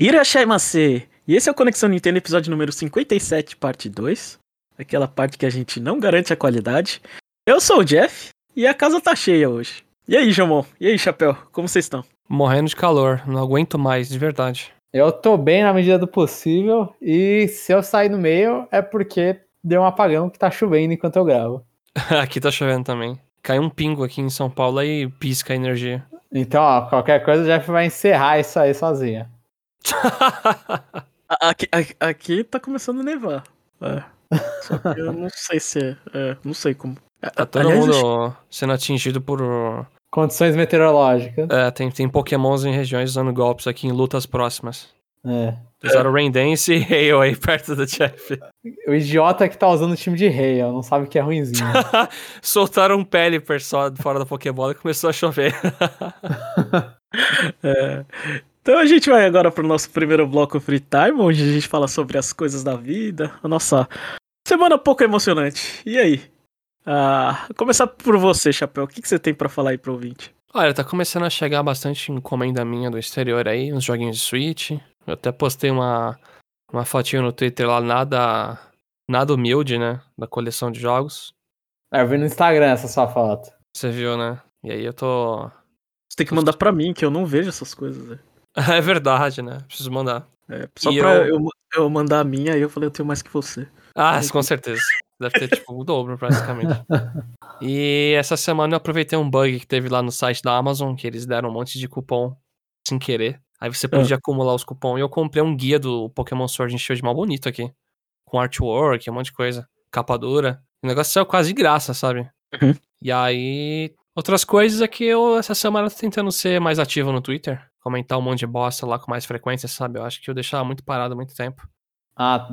Irashaimase! E esse é o Conexão Nintendo, episódio número 57, parte 2. Aquela parte que a gente não garante a qualidade. Eu sou o Jeff e a casa tá cheia hoje. E aí, Jamon? E aí, Chapéu? Como vocês estão? Morrendo de calor, não aguento mais, de verdade. Eu tô bem na medida do possível e se eu sair no meio é porque deu um apagão que tá chovendo enquanto eu gravo. Aqui tá chovendo também. Cai um pingo aqui em São Paulo e pisca a energia. Então, ó, qualquer coisa o Jeff vai encerrar isso aí sozinha. aqui tá começando a nevar. É. Só que eu não sei se é, não sei como. Tá todo mundo sendo atingido por condições meteorológicas. É, tem pokémons em regiões usando golpes aqui em lutas próximas. É. Usaram Rain Dance e Hail aí perto do Jeff. O idiota que tá usando o time de Hail, não sabe que é ruinzinho. Soltaram um Pelipper só fora da Pokébola e começou a chover. É. Então a gente vai agora pro nosso primeiro bloco Free Time, onde a gente fala sobre as coisas da vida, a nossa semana pouco emocionante. E aí? Começar por você, Chapéu. O que você tem pra falar aí pro ouvinte? Olha, tá começando a chegar bastante encomenda minha do exterior aí, uns joguinhos de Switch. Eu até postei uma fotinha no Twitter lá, nada humilde, né? Da coleção de jogos. Eu vi no Instagram essa sua foto. Você viu, né? E aí eu tô... Você tem que mandar pra mim, que eu não vejo essas coisas, né? É verdade, né? Preciso mandar. É, só e pra eu mandar a minha, aí eu falei, eu tenho mais que você. Ah, com certeza. Deve ter, tipo, o dobro, praticamente. E essa semana eu aproveitei um bug que teve lá no site da Amazon, que eles deram um monte de cupom sem querer. Aí você podia acumular os cupons. E eu comprei um guia do Pokémon Sword and Shield mal bonito aqui. Com artwork, um monte de coisa. Capa dura. O negócio saiu quase de graça, sabe? Uhum. E aí... Outras coisas é que eu, essa semana, tô tentando ser mais ativo no Twitter. Comentar um monte de bosta lá com mais frequência, sabe? Eu acho que eu deixava muito parado há muito tempo. Ah,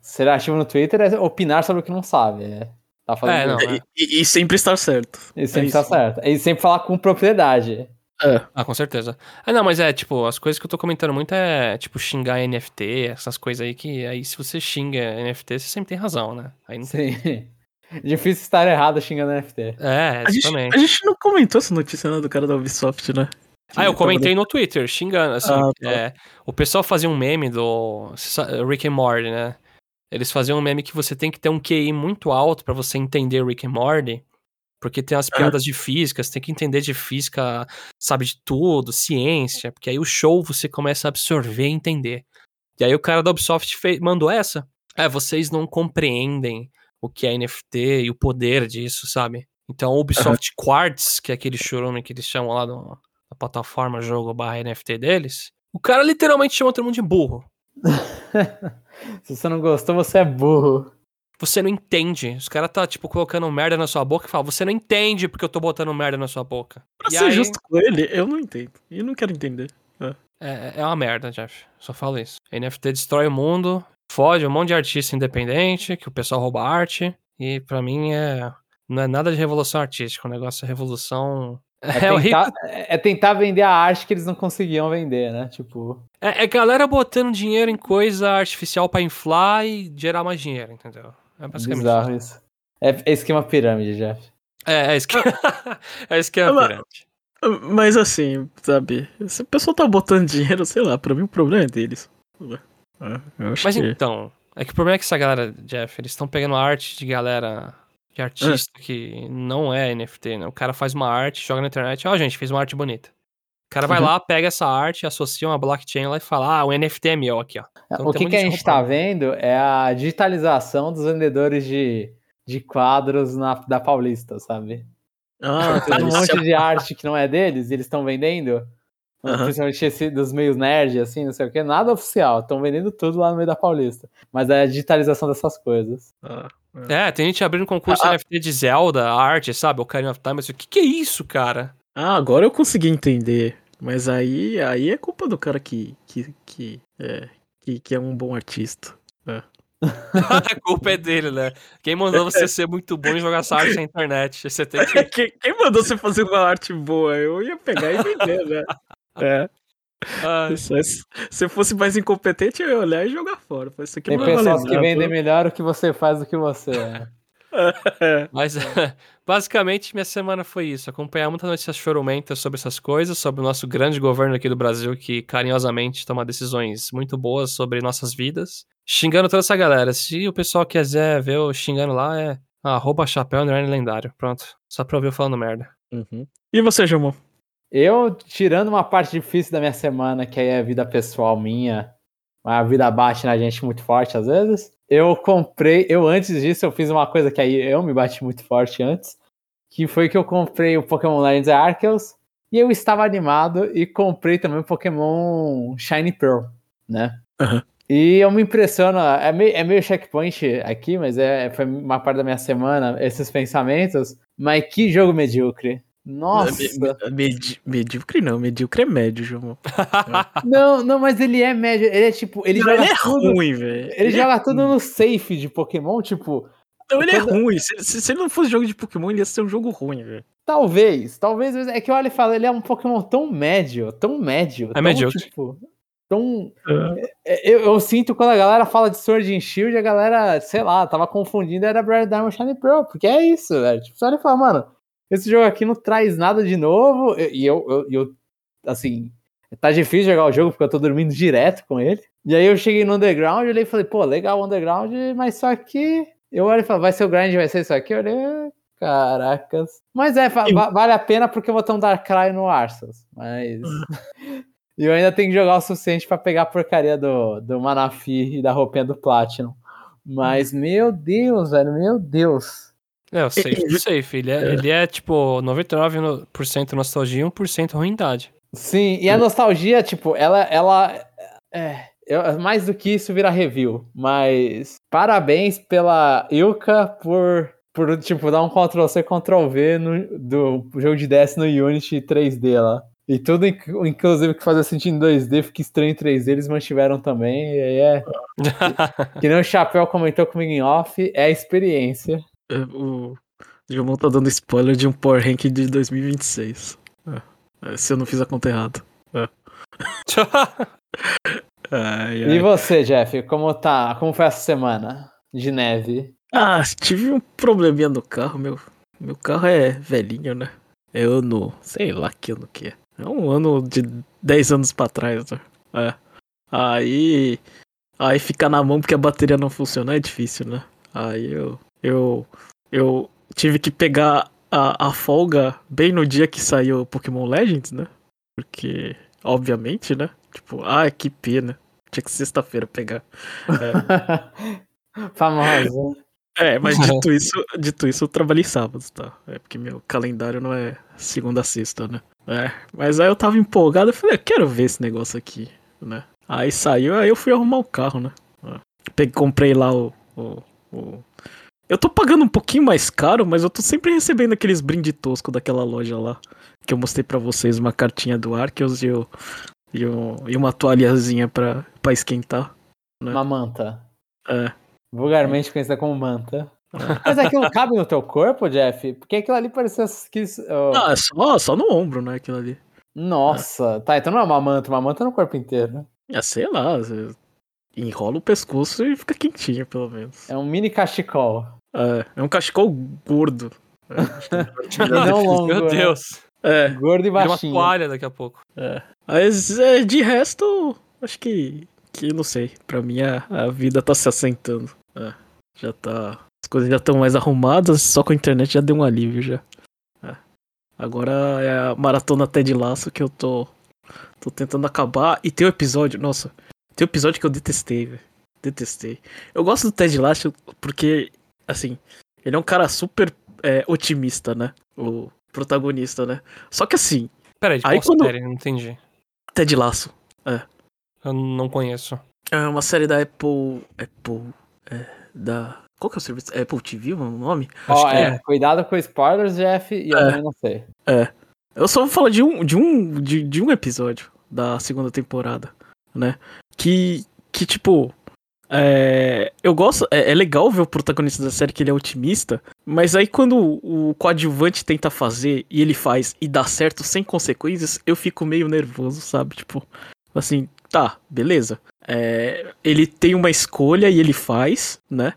ser ativo no Twitter é opinar sobre o que não sabe, né? Tá falando não, e sempre estar certo. E sempre estar certo. E sempre falar com propriedade. É. Ah, com certeza. Ah, não, mas é, tipo, as coisas que eu tô comentando muito é, tipo, xingar NFT, essas coisas aí que, aí se você xinga NFT, você sempre tem razão, né? Aí não tem... Sim. Difícil estar errado xingando NFT. É, exatamente. A gente não comentou essa notícia, né, do cara da Ubisoft, né? Eu comentei no Twitter, xingando, assim, tá. O pessoal fazia um meme do Rick and Morty, né? Eles faziam um meme que você tem que ter um QI muito alto pra você entender Rick and Morty, porque tem as piadas de física, você tem que entender de física, sabe, de tudo, ciência, porque aí o show você começa a absorver e entender. E aí o cara da Ubisoft mandou essa. Vocês não compreendem o que é NFT e o poder disso, sabe? Então o Ubisoft Quartz, que é aquele churume que eles chamam lá do... a plataforma jogo/NFT deles, o cara literalmente chama todo mundo de burro. Se você não gostou, você é burro. Você não entende. Os caras tá, tipo, colocando merda na sua boca e falam, você não entende porque eu tô botando merda na sua boca. Pra e ser aí... justo com ele, eu não entendo. E não quero entender. É uma merda, Jeff. Só falo isso. NFT destrói o mundo, fode um monte de artista independente, que o pessoal rouba arte, e pra mim não é nada de revolução artística. O negócio é revolução... É tentar vender a arte que eles não conseguiam vender, né? Tipo... É galera botando dinheiro em coisa artificial pra inflar e gerar mais dinheiro, entendeu? É basicamente bizarro isso. É esquema pirâmide, Jeff. É esquema pirâmide. Mas assim, sabe? Se o pessoal tá botando dinheiro, sei lá, pra mim o problema é deles. Mas então, é que o problema é que essa galera, Jeff, eles estão pegando arte de galera... De artista que não é NFT, né? O cara faz uma arte, joga na internet, gente, fez uma arte bonita. O cara vai lá, pega essa arte, associa uma blockchain lá e fala, o NFT é meu aqui, ó. Então, o que a gente tá vendo é a digitalização dos vendedores de quadros da Paulista, sabe? Tem um monte de arte que não é deles e eles estão vendendo, principalmente esse dos meios nerd, assim, não sei o que, nada oficial, estão vendendo tudo lá no meio da Paulista. Mas é a digitalização dessas coisas. Tem gente abrindo concurso NFT de Zelda, arte, sabe? Ocarina of Time, mas o que é isso, cara? Agora eu consegui entender. Mas aí é culpa do cara que é um bom artista. A culpa é dele, né? Quem mandou você ser muito bom e jogar essa arte na internet? Você tem que... Quem mandou você fazer uma arte boa? Eu ia pegar e vender, né? Se eu fosse mais incompetente, eu ia olhar e jogar fora. Isso aqui tem pessoas que vendem melhor o que você faz do que você. Mas basicamente minha semana foi isso, acompanhar muitas notícias chorumentas sobre essas coisas, sobre o nosso grande governo aqui do Brasil que carinhosamente toma decisões muito boas sobre nossas vidas, xingando toda essa galera. Se o pessoal quiser ver eu xingando lá, é @chapéu_lendário, pronto, só pra ouvir eu falando merda. Uhum. E você, Jamon? Eu, tirando uma parte difícil da minha semana, que aí é a vida pessoal minha, a vida bate na gente muito forte às vezes, antes disso, eu fiz uma coisa que aí eu me bati muito forte antes, que foi que eu comprei o Pokémon Legends Arceus, e eu estava animado e comprei também o Pokémon Shiny Pearl, né? Uhum. E eu me impressiono, é meio checkpoint aqui, mas foi uma parte da minha semana, esses pensamentos, mas que jogo medíocre. Nossa! Medíocre é médio, João. Não, mas ele é médio. Ele é tipo. Ele é ruim, velho. Ele joga tudo no safe de Pokémon, tipo. Não, ele é ruim. Se ele não fosse jogo de Pokémon, ele ia ser um jogo ruim, velho. Talvez. É que eu olho e falo, ele é um Pokémon tão médio. É medíocre. Tipo, eu sinto quando a galera fala de Sword and Shield, a galera, sei lá, tava confundindo, era Bright Diamond Shiny Pearl, porque é isso, velho. Tipo, você olha e fala, mano. Esse jogo aqui não traz nada de novo, e eu, assim, tá difícil jogar o jogo porque eu tô dormindo direto com ele. E aí eu cheguei no Underground, olhei e falei, pô, legal o Underground, mas só que... Eu olhei e falei, vai ser o grind, vai ser isso aqui? Eu olhei, caracas... Mas vale a pena porque eu vou ter um Darkrai no Arceus, mas... E eu ainda tenho que jogar o suficiente pra pegar a porcaria do Manaphy e da roupinha do Platinum. Mas, meu Deus, velho, meu Deus... É, o safe. Ele é tipo 99% nostalgia e 1% ruindade. Sim, e a nostalgia, tipo, ela, mais do que isso vira review, mas parabéns pela Ilka por tipo, dar um Ctrl-C, Ctrl-V do jogo de DS no Unity 3D lá. E tudo, inclusive, que fazia sentido em 2D, fica estranho em 3D, eles mantiveram também, e aí é... que nem o Chapéu comentou comigo em off, é a experiência. O João tá dando spoiler de um Power Rank de 2026. Se eu não fiz a conta errada. E você, Jeff? Como foi essa semana de neve? Tive um probleminha no carro. Meu carro é velhinho, né? É ano... Sei lá que ano que é. É um ano de 10 anos pra trás, né? É. Aí ficar na mão porque a bateria não funciona é difícil, né? Aí eu tive que pegar a folga bem no dia que saiu o Pokémon Legends, né? Porque, obviamente, né? Tipo, que pena. Tinha que sexta-feira pegar. Famoso. Mas dito isso, eu trabalhei sábado, tá? Porque meu calendário não é segunda a sexta, né? Mas aí eu tava empolgado, eu falei, eu quero ver esse negócio aqui, né? Aí saiu, aí eu fui arrumar o carro, né? Comprei lá Eu tô pagando um pouquinho mais caro, mas eu tô sempre recebendo aqueles brindes toscos daquela loja lá. Que eu mostrei pra vocês, uma cartinha do Arceus e uma toalhazinha pra esquentar. Né? Uma manta. É. Vulgarmente conhecida como manta. Mas aquilo cabe no teu corpo, Jeff? Porque aquilo ali parecia... Não, é só no ombro, né, aquilo ali. Nossa, tá, então não é uma manta é no corpo inteiro, né? Sei lá, enrola o pescoço e fica quentinho, pelo menos. É um mini cachecol. É um cachecol gordo. Não longo, meu Deus. Né? Gordo e baixinho. E uma toalha daqui a pouco. Mas de resto, acho que não sei. Pra mim, a vida tá se assentando. Já tá... As coisas já estão mais arrumadas, só com a internet já deu um alívio, já. Agora é a maratona Ted Lasso que eu tô tentando acabar. E tem um episódio... Nossa... Tem um episódio que eu detestei, velho. Eu gosto do Ted Lasso porque, assim, ele é um cara super otimista, né? O protagonista, né? Só que assim... Peraí, de qual série? Não entendi. Ted Lasso, Eu não conheço. É uma série da Apple... Qual que é o serviço? Apple TV, o nome? Acho que é. Cuidado com spoilers, Jeff, e eu também não sei. Eu só vou falar de um episódio da segunda temporada, né? Que tipo, eu gosto, é legal ver o protagonista da série que ele é otimista, mas aí quando o coadjuvante tenta fazer, e ele faz, e dá certo sem consequências, eu fico meio nervoso, sabe? Tipo, assim, tá, beleza. Ele tem uma escolha e ele faz, né?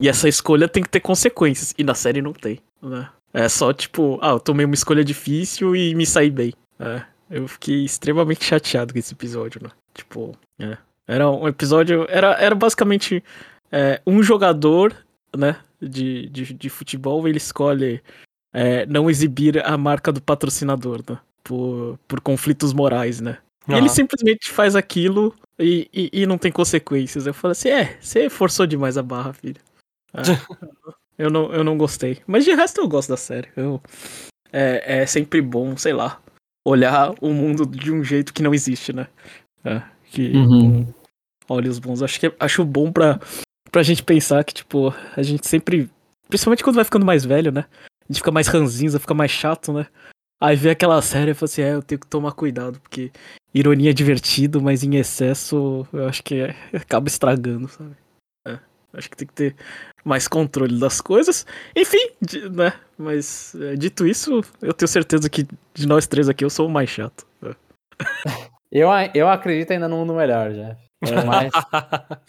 E essa escolha tem que ter consequências. E na série não tem, né? É só tipo, ah, eu tomei uma escolha difícil e me saí bem. É, eu fiquei extremamente chateado com esse episódio, né? Tipo, é. Era um episódio... Era basicamente um jogador, né, de futebol, ele escolhe não exibir a marca do patrocinador, né? Por conflitos morais, né? Uhum. E ele simplesmente faz aquilo e não tem consequências. Eu falo assim, você forçou demais a barra, filho. É, eu não gostei. Mas de resto eu gosto da série. É sempre bom, sei lá, olhar o mundo de um jeito que não existe, né? É, que olha os bons. Acho bom pra gente pensar que, tipo, a gente sempre... Principalmente quando vai ficando mais velho, né? A gente fica mais ranzinza, fica mais chato, né? Aí vê aquela série e fala assim, eu tenho que tomar cuidado, porque ironia é divertido, mas em excesso eu acho que acaba estragando, sabe? É, acho que tem que ter mais controle das coisas. Enfim, né? Mas dito isso, eu tenho certeza que de nós três aqui eu sou o mais chato. É. Eu acredito ainda no mundo melhor, já.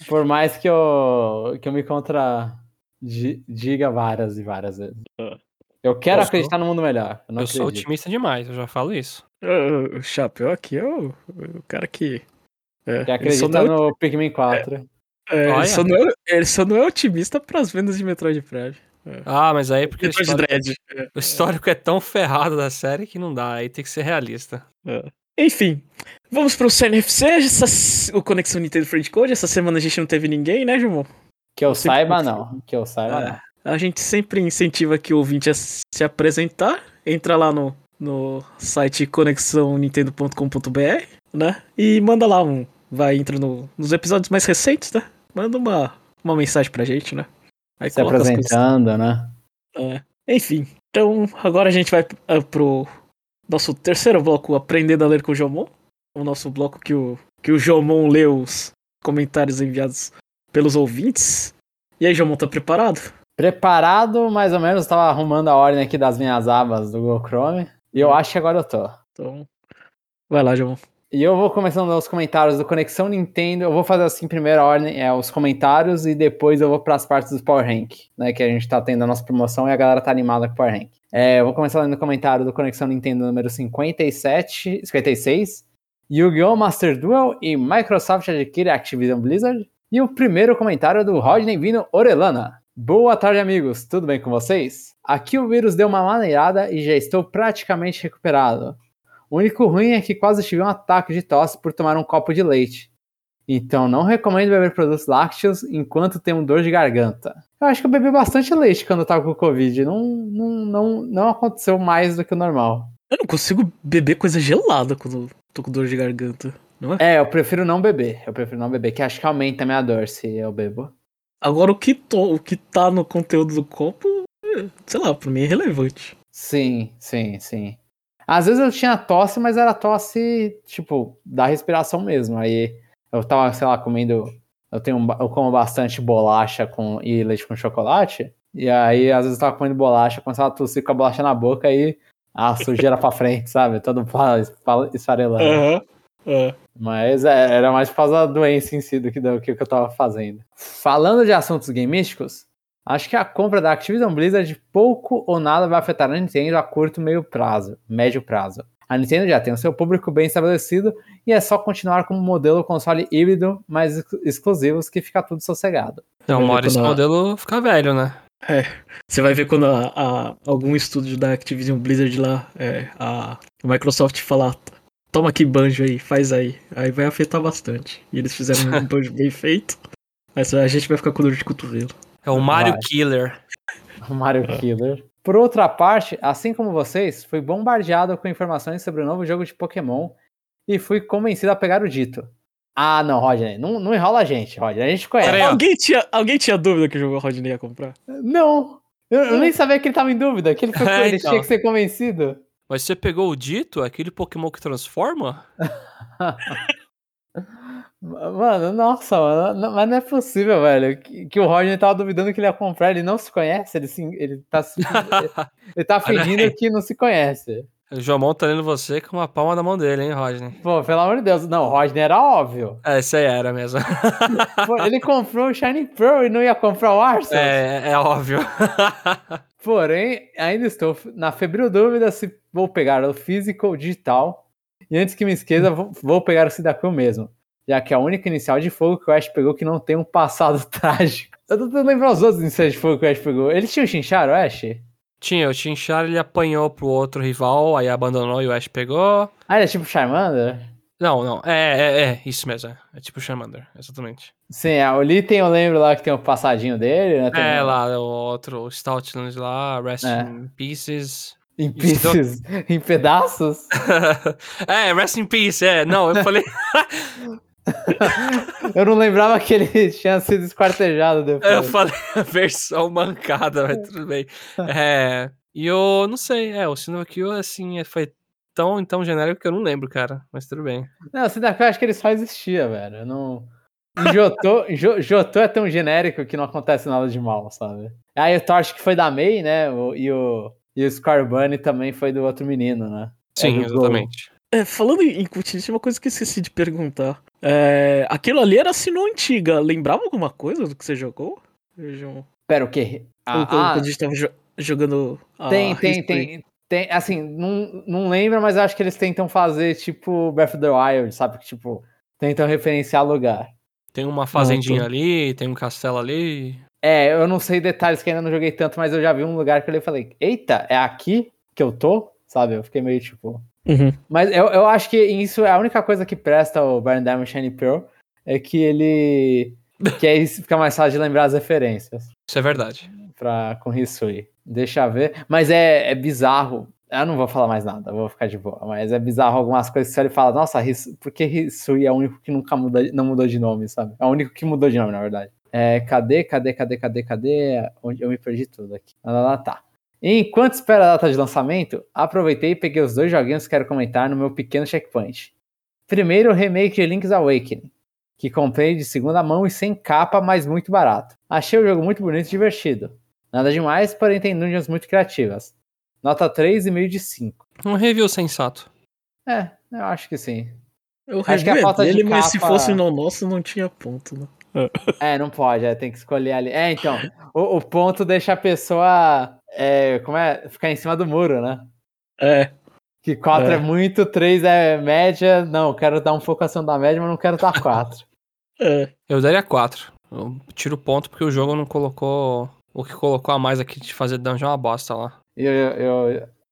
Por mais que eu me contradiga várias e várias vezes. Eu quero acreditar no mundo melhor. Eu acredito. Sou otimista demais, eu já falo isso. O Chapéu aqui é o cara que... que acredita no Pikmin 4. Ele só não é otimista pras vendas de Metroid Prime. É. Ah, mas aí porque o histórico é tão ferrado da série que não dá, aí tem que ser realista. Enfim, vamos pro CNFC, o Conexão Nintendo Friend Code. Essa semana a gente não teve ninguém, né, Jamon? Que eu saiba, não. A gente sempre incentiva que o ouvinte a se apresentar. Entra lá no site conexãonintendo.com.br, né? E manda lá entra nos episódios mais recentes, né? Manda uma mensagem pra gente, né? Aí se apresentando, né? Enfim, então agora a gente vai pro... Nosso terceiro bloco, Aprendendo a Ler com o Jamon. O nosso bloco que o Jamon lê os comentários enviados pelos ouvintes. E aí, Jamon, tá preparado? Preparado, mais ou menos. Tava arrumando a ordem aqui das minhas abas do Google Chrome. E eu acho que agora eu tô. Então, vai lá, Jamon. E eu vou começando os comentários do Conexão Nintendo. Eu vou fazer assim, primeiro a ordem os comentários e depois eu vou pras partes do Power Rank, né? Que a gente tá tendo a nossa promoção e a galera tá animada com o Power Rank. Eu vou começar lendo o comentário do Conexão Nintendo número 56. Yu-Gi-Oh! Master Duel e Microsoft adquire Activision Blizzard. E o primeiro comentário do Rodney Vino Orelana. Boa tarde, amigos. Tudo bem com vocês? Aqui o vírus deu uma maneirada e já estou praticamente recuperado. O único ruim é que quase tive um ataque de tosse por tomar um copo de leite. Então não recomendo beber produtos lácteos enquanto tenho dor de garganta. Eu acho que eu bebi bastante leite quando eu tava com o Covid. Não aconteceu mais do que o normal. Eu não consigo beber coisa gelada quando tô com dor de garganta. Não é? Eu prefiro não beber. Que acho que aumenta a minha dor se eu bebo. Agora o que tá no conteúdo do copo, sei lá, pra mim é irrelevante. Sim. Às vezes eu tinha tosse, mas era tosse, tipo, da respiração mesmo. Aí eu tava, sei lá, comendo... Eu como bastante bolacha e leite com chocolate. E aí, às vezes eu tava comendo bolacha, começava a tossir com a bolacha na boca e a sujeira pra frente, sabe? Todo mundo esfarelando. Mas era mais por causa da doença em si do que o que eu tava fazendo. Falando de assuntos gamísticos, acho que a compra da Activision Blizzard pouco ou nada vai afetar a Nintendo a curto, médio prazo. A Nintendo já tem o seu público bem estabelecido e é só continuar com um modelo console híbrido, mais exclusivos, que fica tudo sossegado. Então, uma hora esse modelo fica velho, né? Você vai ver quando algum estúdio da Activision Blizzard lá, a Microsoft falar, toma aqui banjo aí, faz aí. Aí vai afetar bastante. E eles fizeram um banjo bem feito, mas a gente vai ficar com dor de cotovelo. É o Mario Killer. Por outra parte, assim como vocês, fui bombardeado com informações sobre o novo jogo de Pokémon e fui convencido a pegar o Ditto. Ah, não, Rodney, não enrola a gente, Rodney. A gente conhece. Alguém tinha dúvida que o jogo Rodney ia comprar? Não. Eu nem sabia que ele tava em dúvida, que ele foi ele então. Tinha que ser convencido. Mas você pegou o Ditto, aquele Pokémon que transforma? Mano, mas não é possível, velho, que o Rodney tava duvidando que ele ia comprar. Ele não se conhece, ele tá fingindo que não se conhece. O Jamon tá lendo você com uma palma na mão dele, hein, Rodney? Pô, pelo amor de Deus. Não, o Rodney era óbvio. É, isso aí era mesmo. Pô, ele comprou o Shiny Pearl e não ia comprar o Arceus? É óbvio. Porém, ainda estou na febril dúvida se vou pegar o físico ou digital. E antes que me esqueça, vou pegar o Cyndaquil mesmo. Já que é a única inicial de fogo que o Ash pegou que não tem um passado trágico. Eu tô tentando lembrar os outros iniciais de fogo que o Ash pegou. Ele tinha o Chimchar, o Ash? Tinha, o Chimchar ele apanhou pro outro rival, aí abandonou e o Ash pegou. Ah, ele é tipo Charmander? Não. É isso mesmo. É tipo Charmander, exatamente. Sim, é, o Lee tem, eu lembro lá que tem o passadinho dele, né? Tem lá, o outro, o Stoutland lá, Rest in Pieces. Em pieces? Estou... em pedaços? Rest in Peace, Não, eu falei... eu não lembrava que ele tinha sido esquartejado depois. Eu falei a versão mancada, mas tudo bem. E eu não sei, o Sinnoh, assim, foi tão genérico que eu não lembro, cara. Mas tudo bem. Não, o Sinnoh, eu acho que ele só existia, velho. Não... Jotô é tão genérico que não acontece nada de mal, sabe? Aí o Torchic foi da Mei, né? E o Scorbunny também foi do outro menino, né? Sim, exatamente. Falando em cutis, tinha uma coisa que eu esqueci de perguntar. Aquilo ali era Sinnoh antiga. Lembrava alguma coisa do que você jogou? Pera, o quê? Quando a gente tava jogando... Tem. Assim, não lembro, mas acho que eles tentam fazer, tipo, Breath of the Wild, sabe? Tipo, tentam referenciar lugar. Tem uma fazendinha ali, tem um castelo ali... eu não sei detalhes que ainda não joguei tanto, mas eu já vi um lugar que eu falei, eita, é aqui que eu tô? Sabe? Eu fiquei meio tipo... Uhum. Mas eu acho que isso é a única coisa que presta o Burning Diamond Shiny Pearl, é que ele... que aí fica mais fácil de lembrar as referências. Isso é verdade. Com Hisui. Deixa eu ver. Mas é bizarro. Eu não vou falar mais nada, eu vou ficar de boa. Mas é bizarro algumas coisas que ele fala, nossa, por que Hisui é o único que não mudou de nome, sabe? É o único que mudou de nome, na verdade. Cadê? Onde eu me perdi tudo aqui. Lá tá. Enquanto espera a data de lançamento, aproveitei e peguei os dois joguinhos que quero comentar no meu pequeno checkpoint. Primeiro, o remake de Link's Awakening, que comprei de segunda mão e sem capa, mas muito barato. Achei o jogo muito bonito e divertido. Nada demais, porém tem dungeons muito criativas. Nota 3,5 de 5. Um review sensato. Eu acho que sim. Eu acho que a falta dele, de capa... mas se fosse no nosso, não tinha ponto, né? Não pode, tem que escolher ali. Então, o ponto deixa a pessoa ficar em cima do muro, né? Que 4 é muito, 3 é média. Não, eu quero dar um pouco acima da média, mas não quero dar 4. Eu daria 4. Eu tiro ponto porque o jogo não colocou o que colocou a mais aqui de fazer dungeon é uma bosta lá.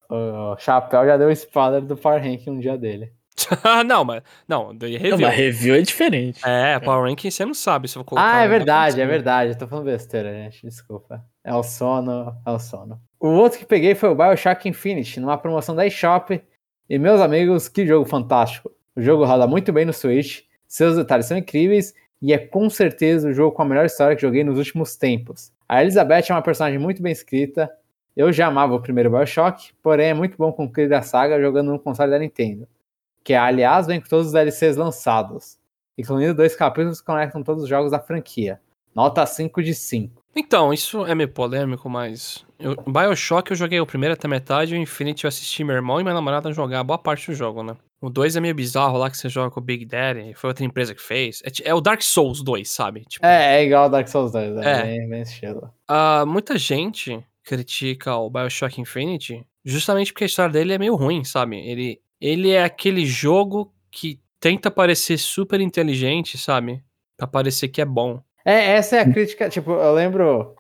O Chapéu já deu spoiler do Power Rank um dia dele. Não, review. Não, mas review é diferente. Power Ranking você não sabe se eu vou colocar. É verdade. Eu tô falando besteira, gente. Desculpa. É o sono. O outro que peguei foi o BioShock Infinite, numa promoção da eShop. E, meus amigos, que jogo fantástico. O jogo roda muito bem no Switch, seus detalhes são incríveis e é com certeza o jogo com a melhor história que joguei nos últimos tempos. A Elizabeth é uma personagem muito bem escrita. Eu já amava o primeiro BioShock, porém é muito bom concluir a saga jogando no console da Nintendo. Que, aliás, vem com todos os DLCs lançados, incluindo 2 capítulos que conectam todos os jogos da franquia. Nota 5 de 5. Então, isso é meio polêmico, mas... BioShock eu joguei o primeiro até metade, o Infinite eu assisti meu irmão e minha namorada jogar boa parte do jogo, né? O 2 é meio bizarro lá, que você joga com o Big Daddy, foi outra empresa que fez. É o Dark Souls 2, sabe? Tipo... É igual ao Dark Souls 2, bem estilo. Muita gente critica o BioShock Infinite justamente porque a história dele é meio ruim, sabe? Ele é aquele jogo que tenta parecer super inteligente, sabe? Pra parecer que é bom. Essa é a crítica, tipo, eu lembro,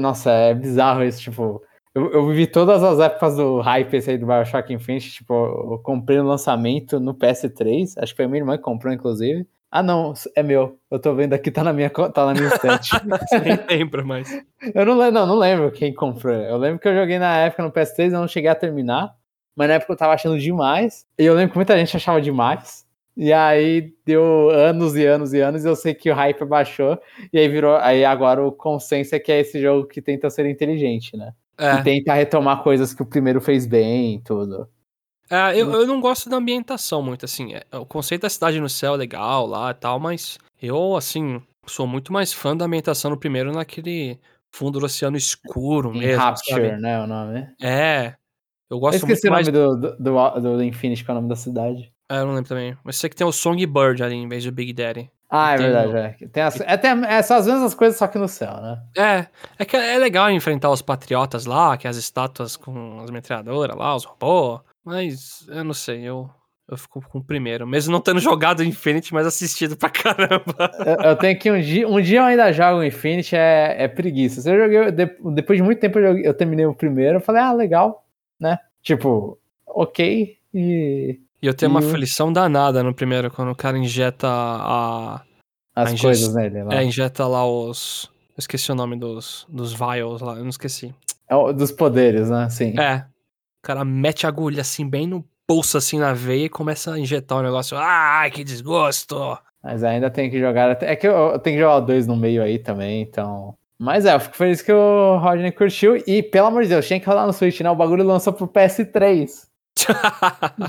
nossa, é bizarro isso, tipo, eu vivi todas as épocas do hype esse aí do BioShock Infinite, tipo, eu comprei no lançamento no PS3, acho que foi minha irmã que comprou, inclusive. Ah, não, é meu. Eu tô vendo aqui, tá na minha estante. Você nem lembra, mas... Eu não lembro quem comprou. Eu lembro que eu joguei na época no PS3, eu não cheguei a terminar. Mas na época eu tava achando demais. E eu lembro que muita gente achava demais. E aí deu anos e anos e anos. E eu sei que o hype baixou. E aí virou. Aí agora o consenso é que é esse jogo que tenta ser inteligente, né? Que tenta retomar coisas que o primeiro fez bem e tudo. Eu não gosto da ambientação muito, assim. O conceito da cidade no céu é legal lá e tal. Mas eu, assim, sou muito mais fã da ambientação no primeiro naquele fundo do oceano escuro mesmo. Rapture, sabe? Né? O nome. Eu gosto esqueci muito o nome mais... do Infinite, que é o nome da cidade. Ah, eu não lembro também. Mas sei que tem o Songbird ali em vez do Big Daddy. Ah, é verdade, é. São as mesmas coisas, só que no céu, né? É que é legal enfrentar os patriotas lá, que é as estátuas com as metralhadoras lá, os robôs. Mas, eu não sei, eu fico com o primeiro. Mesmo não tendo jogado Infinite, mas assistido pra caramba. Eu tenho que um dia eu ainda jogo Infinite, é preguiça. Eu joguei, depois de muito tempo eu terminei o primeiro, eu falei, legal, né? Tipo, ok, E eu tenho uma aflição danada no primeiro, quando o cara injeta as coisas nele lá. Injeta lá os... Eu esqueci o nome dos vials lá, eu não esqueci. Dos poderes, né? Sim. O cara mete a agulha assim, bem no pulso, assim, na veia e começa a injetar o negócio. Ai, que desgosto! Mas ainda tenho que jogar... É que eu tenho que jogar dois no meio aí também, então... Mas eu fico feliz que o Rodney curtiu. E, pelo amor de Deus, tinha que rolar no Switch, né? O bagulho lançou pro PS3.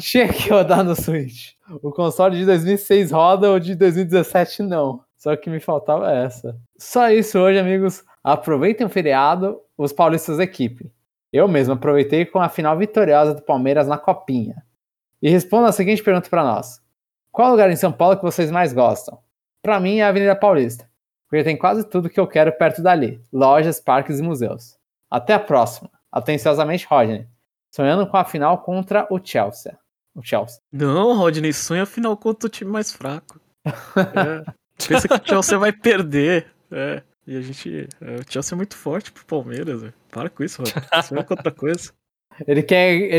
Tinha que rodar no Switch. O console de 2006 roda, o de 2017 não. Só que me faltava essa. Só isso hoje, amigos. Aproveitem o feriado, os paulistas equipe. Eu mesmo aproveitei com a final vitoriosa do Palmeiras na Copinha. E responda a seguinte pergunta pra nós. Qual lugar em São Paulo que vocês mais gostam? Pra mim é a Avenida Paulista, porque tem quase tudo que eu quero perto dali. Lojas, parques e museus. Até a próxima. Atenciosamente, Rodney. Sonhando com a final contra o Chelsea. Não, Rodney, sonha a final contra o time mais fraco. Pensa que o Chelsea vai perder. E a gente... o Chelsea é muito forte pro Palmeiras. Véio. Para com isso, Rodney. Sonha com outra coisa. Ele quer...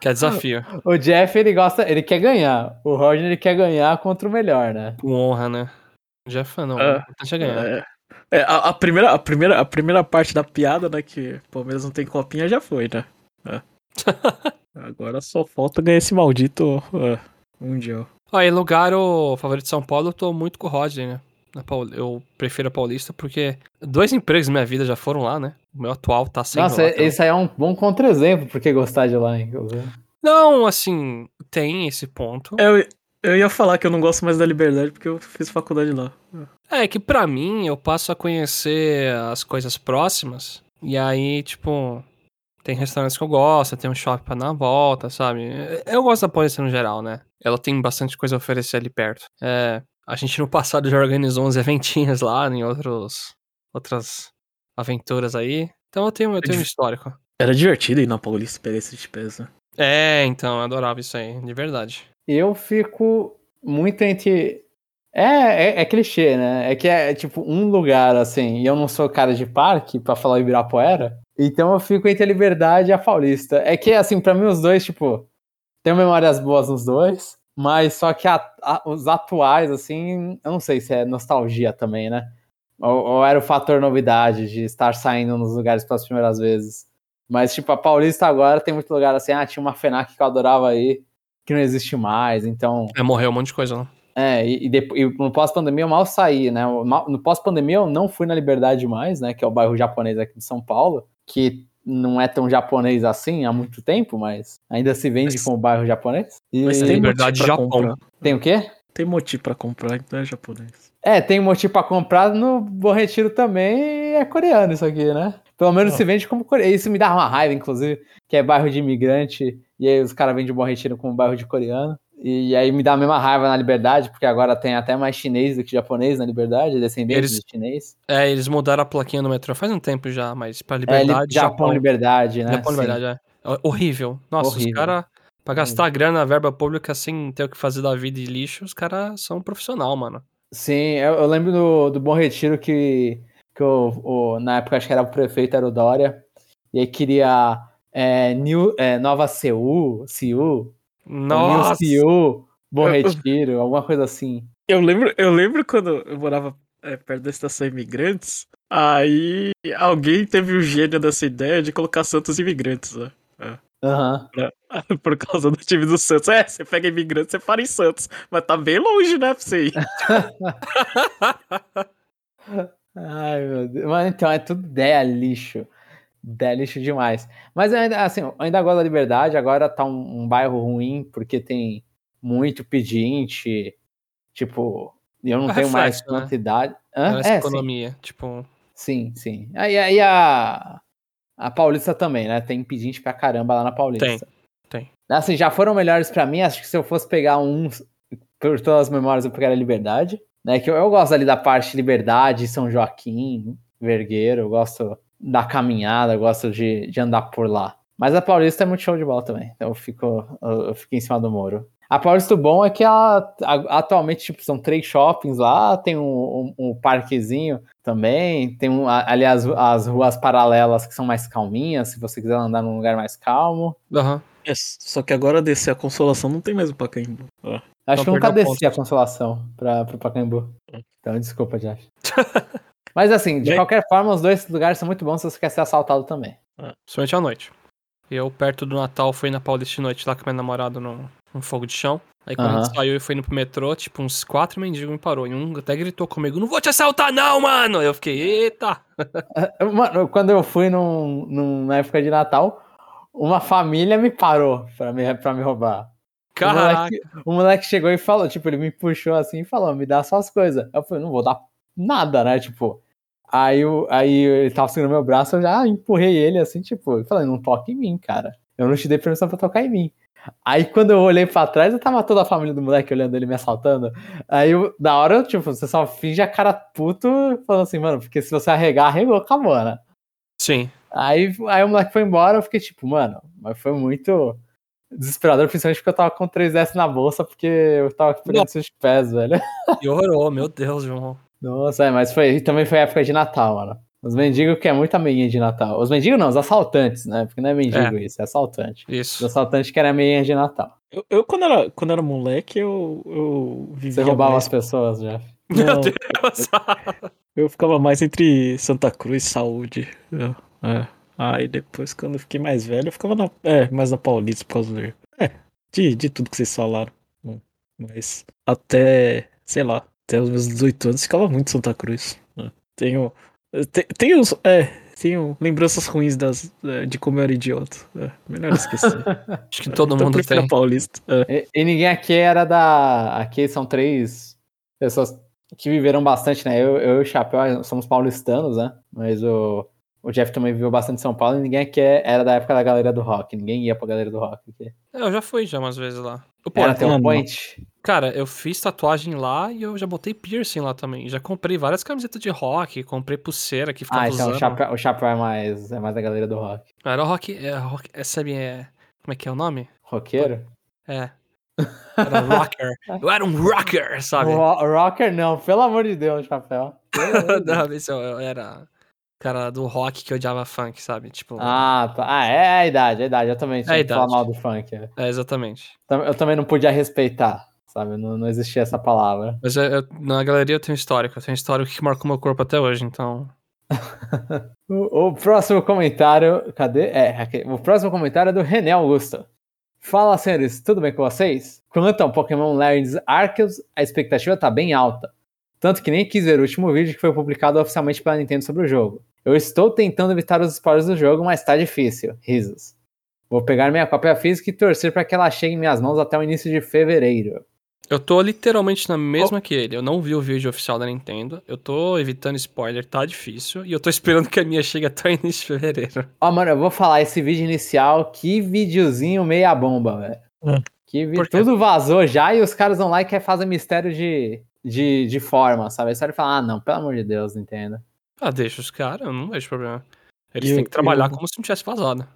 Quer desafio. O Jeff, ele gosta... Ele quer ganhar. O Rodney, ele quer ganhar contra o melhor, né? Com honra, né? O Jeff não. Deixa ganhar. A primeira parte da piada, né? Que o Palmeiras não tem copinha, já foi, né? Agora só falta ganhar esse maldito mundial. Em lugar favorito de São Paulo, eu tô muito com o Rodney, né? Eu prefiro a Paulista porque 2 empregos na minha vida já foram lá, né? O meu atual tá sem. Nossa, esse aí é um bom contra-exemplo porque gostar de lá, hein? Não, assim, tem esse ponto. Eu ia falar que eu não gosto mais da Liberdade porque eu fiz faculdade lá. É que pra mim, eu passo a conhecer as coisas próximas e aí, tipo... Tem restaurantes que eu gosto, tem um shopping pra dar uma volta, sabe? Eu gosto da Paulista no geral, né? Ela tem bastante coisa a oferecer ali perto. A gente no passado já organizou uns eventinhos lá, em outras aventuras aí. Então eu tenho um histórico. Era divertido ir na Paulista pegar esse de peso, né? Então, eu adorava isso aí, de verdade. Eu fico muito entre... É clichê, né? É que tipo um lugar, assim, e eu não sou cara de parque, pra falar Ibirapuera... Então eu fico entre a Liberdade e a Paulista. É que, assim, pra mim os dois, tipo, tenho memórias boas nos dois, mas só que os atuais, assim, eu não sei se é nostalgia também, né? Ou era o fator novidade de estar saindo nos lugares pelas primeiras vezes. Mas, tipo, a Paulista agora tem muito lugar assim, tinha uma FENAC que eu adorava aí, que não existe mais, então... Morreu um monte de coisa, né? E no pós-pandemia eu mal saí, né? No pós-pandemia eu não fui na Liberdade mais, né? Que é o bairro japonês aqui de São Paulo, que não é tão japonês assim há muito tempo, mas ainda se vende como bairro japonês. Mas tem Liberdade Japão. Comprar. Tem o quê? Tem motivo pra comprar, então é japonês. Tem motivo pra comprar no Bom Retiro também, é coreano isso aqui, né? Pelo menos se vende como coreano. Isso me dá uma raiva, inclusive, que é bairro de imigrante, e aí os caras vendem o Bom Retiro como bairro de coreano. E aí me dá a mesma raiva na Liberdade, porque agora tem até mais chinês do que japonês na Liberdade, descendentes de chinês. Eles mudaram a plaquinha no metrô faz um tempo já, mas pra Liberdade... Japão Liberdade, né? Japão Liberdade, Horrível. Nossa, os caras, pra gastar grana na verba pública sem ter o que fazer da vida e lixo, os caras são profissional, mano. Sim, eu lembro do Bom Retiro que na época acho que era o prefeito, era o Dória, e aí queria Nova Seul... Nossa! Bom Retiro, alguma coisa assim. Eu lembro quando eu morava perto da estação Imigrantes, aí alguém teve o gênio dessa ideia de colocar Santos Imigrantes, né? Por causa do time do Santos. Você pega Imigrantes, você para em Santos, mas tá bem longe, né, pra você ir. Ai, meu Deus. Mas então, é tudo ideia lixo. É lixo demais. Mas eu ainda gosto da Liberdade. Agora tá um bairro ruim, porque tem muito pedinte. Tipo, eu não tenho mais quantidade. Né? Economia, sim. Tipo... Sim. Aí A Paulista também, né? Tem pedinte pra caramba lá na Paulista. Tem. Assim, já foram melhores pra mim. Acho que se eu fosse pegar um... Por todas as memórias, eu pegaria Liberdade. Né? Que eu gosto ali da parte Liberdade, São Joaquim, Vergueiro. Eu gosto da caminhada, eu gosto de andar por lá. Mas a Paulista é muito show de bola também. Então eu fico em cima do muro. A Paulista, o bom é que ela atualmente, tipo, são 3 shoppings lá, tem um parquezinho também, tem ali as ruas paralelas que são mais calminhas, se você quiser andar num lugar mais calmo. Aham. Uhum. É, só que agora descer a Consolação não tem mais o Pacaembu. Ah, acho que eu nunca desci a Consolação pro Pacaembu. Então, desculpa, Jeff. Mas assim, de qualquer forma, os 2 lugares são muito bons se você quer ser assaltado também. Somente à noite. Eu, perto do Natal, fui na Paulista de noite lá com meu namorado num fogo de chão. Aí quando ele saiu e foi indo pro metrô, tipo, uns 4 mendigos me parou. E um até gritou comigo, não vou te assaltar não, mano! Eu fiquei, eita! Mano, quando eu fui na época de Natal, uma família me parou pra me roubar. Caraca! O moleque chegou e falou, tipo, ele me puxou assim e falou, me dá suas coisas. Eu falei, não vou dar nada, né, tipo... Aí ele tava segurando meu braço, eu já empurrei ele assim, tipo, eu falei, não toque em mim, cara. Eu não te dei permissão pra tocar em mim. Aí quando eu olhei pra trás, eu tava toda a família do moleque olhando ele me assaltando. Aí da hora, eu, tipo, você só finge a cara puto, falando assim, mano, porque se você arregou, acabou, né? Sim. Aí o moleque foi embora, eu fiquei tipo, mano, mas foi muito desesperador, principalmente porque eu tava com 3S na bolsa, porque eu tava pegando seus pés, velho. E horror, meu Deus, João. Nossa, mas também foi época de Natal, mano. Os mendigos que é muito amiguinha de Natal. Os mendigos não, os assaltantes, né? Porque não é mendigo isso, é assaltante. Isso. Os assaltantes que era amiguinha de Natal. Eu quando era moleque, eu vivia... Você roubava mais... as pessoas, Jeff? Não, meu Deus! Eu ficava mais entre Santa Cruz e Saúde. Aí depois, quando eu fiquei mais velho, eu ficava mais na Paulista por causa do... de tudo que vocês falaram. Mas até, sei lá... Até os meus 18 anos ficava muito em Santa Cruz. Tenho lembranças ruins de como eu era idiota. Melhor esquecer. Acho que todo mundo tem. Paulista. E ninguém aqui era da... Aqui são 3 pessoas que viveram bastante, né? Eu e o Chapéu somos paulistanos, né? Mas o Jeff também viveu bastante em São Paulo e ninguém aqui era da época da galera do rock. Ninguém ia pra galera do rock aqui. Eu já fui umas vezes lá. Era Tem um Point. Cara, eu fiz tatuagem lá e eu já botei piercing lá também. Já comprei várias camisetas de rock, comprei pulseira que ficava usando. Então o Chapéu é mais da galera do rock. Era o rock... como é que é o nome? Roqueiro? É. Era rocker. Eu era um rocker, sabe? Rocker não, pelo amor de Deus, Chapéu. Não, isso eu era... Cara do rock que odiava funk, sabe? Tipo... Ah, tá. É a idade, Eu também tinha que falar mal do funk. Exatamente. Eu também não podia respeitar, sabe? Não existia essa palavra. Mas na galeria eu tenho histórico. Eu tenho histórico que marcou meu corpo até hoje, então... o próximo comentário... Cadê? Aqui. O próximo comentário é do René Augusto. Fala, senhores. Tudo bem com vocês? Quanto ao Pokémon Legends Arceus, a expectativa tá bem alta. Tanto que nem quis ver o último vídeo que foi publicado oficialmente pela Nintendo sobre o jogo. Eu estou tentando evitar os spoilers do jogo, mas tá difícil. Risos. Vou pegar minha cópia física e torcer pra que ela chegue em minhas mãos até o início de fevereiro. Eu tô literalmente na mesma que ele. Eu não vi o vídeo oficial da Nintendo. Eu tô evitando spoiler, tá difícil. E eu tô esperando que a minha chegue até o início de fevereiro. Mano, eu vou falar esse vídeo inicial. Que videozinho meia bomba, velho. Tudo vazou já e os caras vão lá e fazem mistério de forma, sabe? Aí você fala, não, pelo amor de Deus, Nintendo. Deixa os caras, eu não vejo problema. Eles têm que trabalhar como se não tivesse vazado.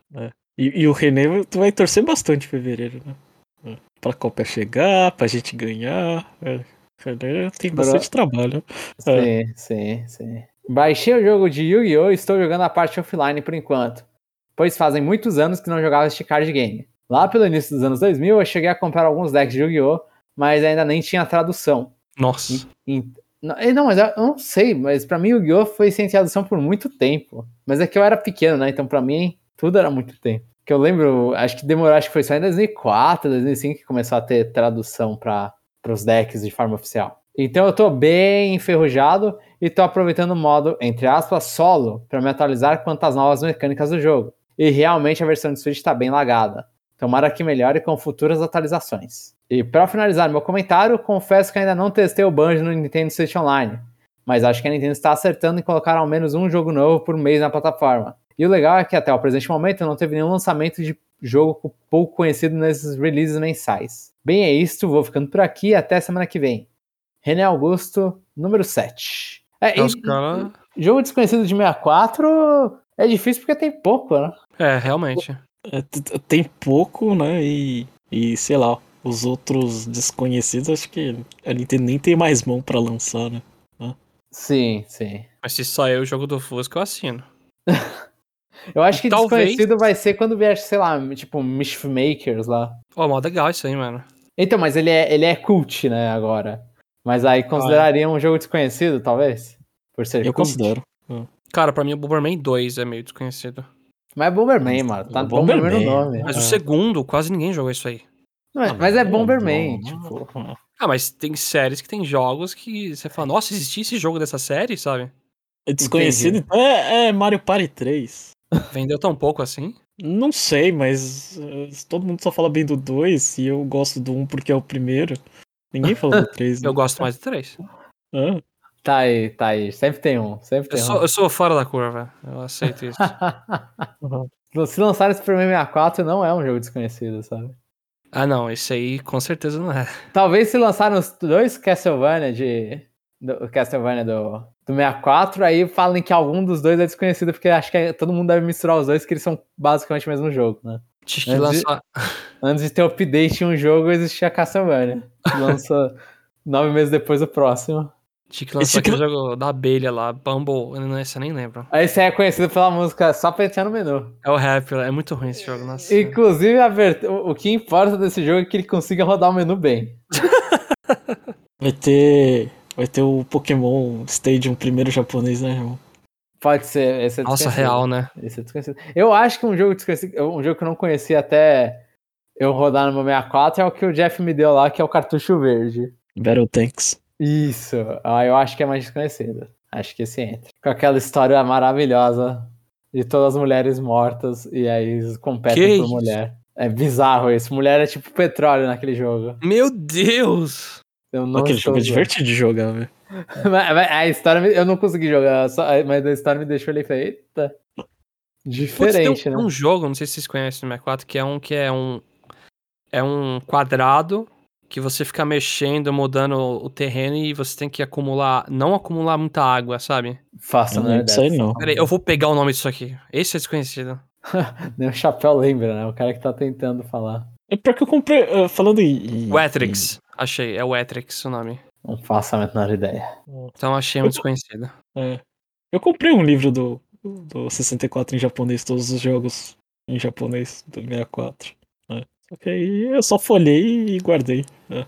E o René, tu vai torcer bastante em fevereiro, né? Pra Copa chegar, pra gente ganhar. René tem bastante trabalho. Sim. Baixei o jogo de Yu-Gi-Oh! E estou jogando a parte offline por enquanto, pois fazem muitos anos que não jogava este card game. Lá pelo início dos anos 2000, eu cheguei a comprar alguns decks de Yu-Gi-Oh! Mas ainda nem tinha tradução. Nossa. Não, mas eu não sei, mas pra mim o Yu-Gi-Oh! Foi sem tradução por muito tempo. Mas é que eu era pequeno, né? Então pra mim tudo era muito tempo. Que eu lembro, acho que foi só em 2004, 2005 que começou a ter tradução pros decks de forma oficial. Então eu tô bem enferrujado e tô aproveitando o modo, entre aspas, solo pra me atualizar quanto às novas mecânicas do jogo. E realmente a versão de Switch tá bem lagada. Tomara que melhore com futuras atualizações. E pra finalizar meu comentário, confesso que ainda não testei o Banjo no Nintendo Switch Online, mas acho que a Nintendo está acertando em colocar ao menos um jogo novo por mês na plataforma. E o legal é que até o presente momento não teve nenhum lançamento de jogo pouco conhecido nesses releases mensais. Bem, é isto, vou ficando por aqui, até semana que vem. René Augusto, número 7. Jogo desconhecido de 64 é difícil porque tem pouco, né? É, realmente. Tem pouco, né? E sei lá, os outros desconhecidos, acho que a Nintendo nem tem mais mão pra lançar, né? Sim, sim. Mas se sair o jogo do Fusca, eu assino. Eu acho que talvez... desconhecido vai ser quando vier, sei lá, tipo, Mischief Makers lá. Ó, mó legal isso aí, mano. Então, mas ele é cult, né, agora. Mas aí consideraria um jogo desconhecido, talvez? Por ser eu cult. Considero. Cara, pra mim o Bomberman 2 é meio desconhecido. Mas é Bomberman, mano. Tá Bomberman no nome. Mas o segundo, quase ninguém jogou isso aí. Mas é Bomberman, tipo... Ah, mas tem séries que tem jogos que você fala, nossa, existia esse jogo dessa série, sabe? É desconhecido, então é Mario Party 3. Vendeu tão pouco assim? Não sei, mas todo mundo só fala bem do 2 e eu gosto do 1 porque é o primeiro. Ninguém fala do 3. Né? Eu gosto mais do 3. Ah. Tá aí. Sempre tem um. Eu sou fora da curva. Eu aceito isso. Se lançarem esse Superman 64, não é um jogo desconhecido, sabe? Ah, não, esse aí com certeza não é. Talvez se lançaram os dois Castlevania do 64, aí falem que algum dos dois é desconhecido, porque acho que todo mundo deve misturar os dois, que eles são basicamente o mesmo jogo, né? Antes de ter update em um jogo, existia Castlevania. Lança 9 meses depois o próximo. Tinha que lançar aquele jogo da abelha lá, Bumble, não, esse eu nem lembro. Esse é conhecido pela música, só pra entrar no menu. É o rap, é muito ruim esse jogo, nossa. Inclusive, o que importa desse jogo é que ele consiga rodar o menu bem. Vai ter o Pokémon Stadium primeiro japonês, né, irmão? Pode ser, esse é desconhecido. Nossa, real, né? Esse é desconhecido. Eu acho que um jogo que eu não conhecia até eu rodar no meu 64 é o que o Jeff me deu lá, que é o cartucho verde. Battletanks. Isso, eu acho que é mais desconhecido. Acho que esse entra. Com aquela história maravilhosa de todas as mulheres mortas e aí eles competem por mulher. É bizarro isso. Mulher é tipo petróleo naquele jogo. Meu Deus! Aquele jogo é divertido de jogar, velho. A história, eu não consegui jogar, mas a história me deixou ali e falei, eita. Diferente, né? Tem um jogo, não sei se vocês conhecem no 64, que é um quadrado que você fica mexendo, mudando o terreno e você tem que não acumular muita água, sabe? Faça, né? Isso aí não. Peraí, eu vou pegar o nome disso aqui. Esse é desconhecido. Nem o Chapéu lembra, né? O cara que tá tentando falar. É pior que eu comprei, falando em... Wetrix, achei. É Wetrix o nome. Não faço a menor ideia. Então achei um desconhecido. É. Eu comprei um livro do 64 em japonês, todos os jogos em japonês do 64. É. Só que aí eu só folhei e guardei. É.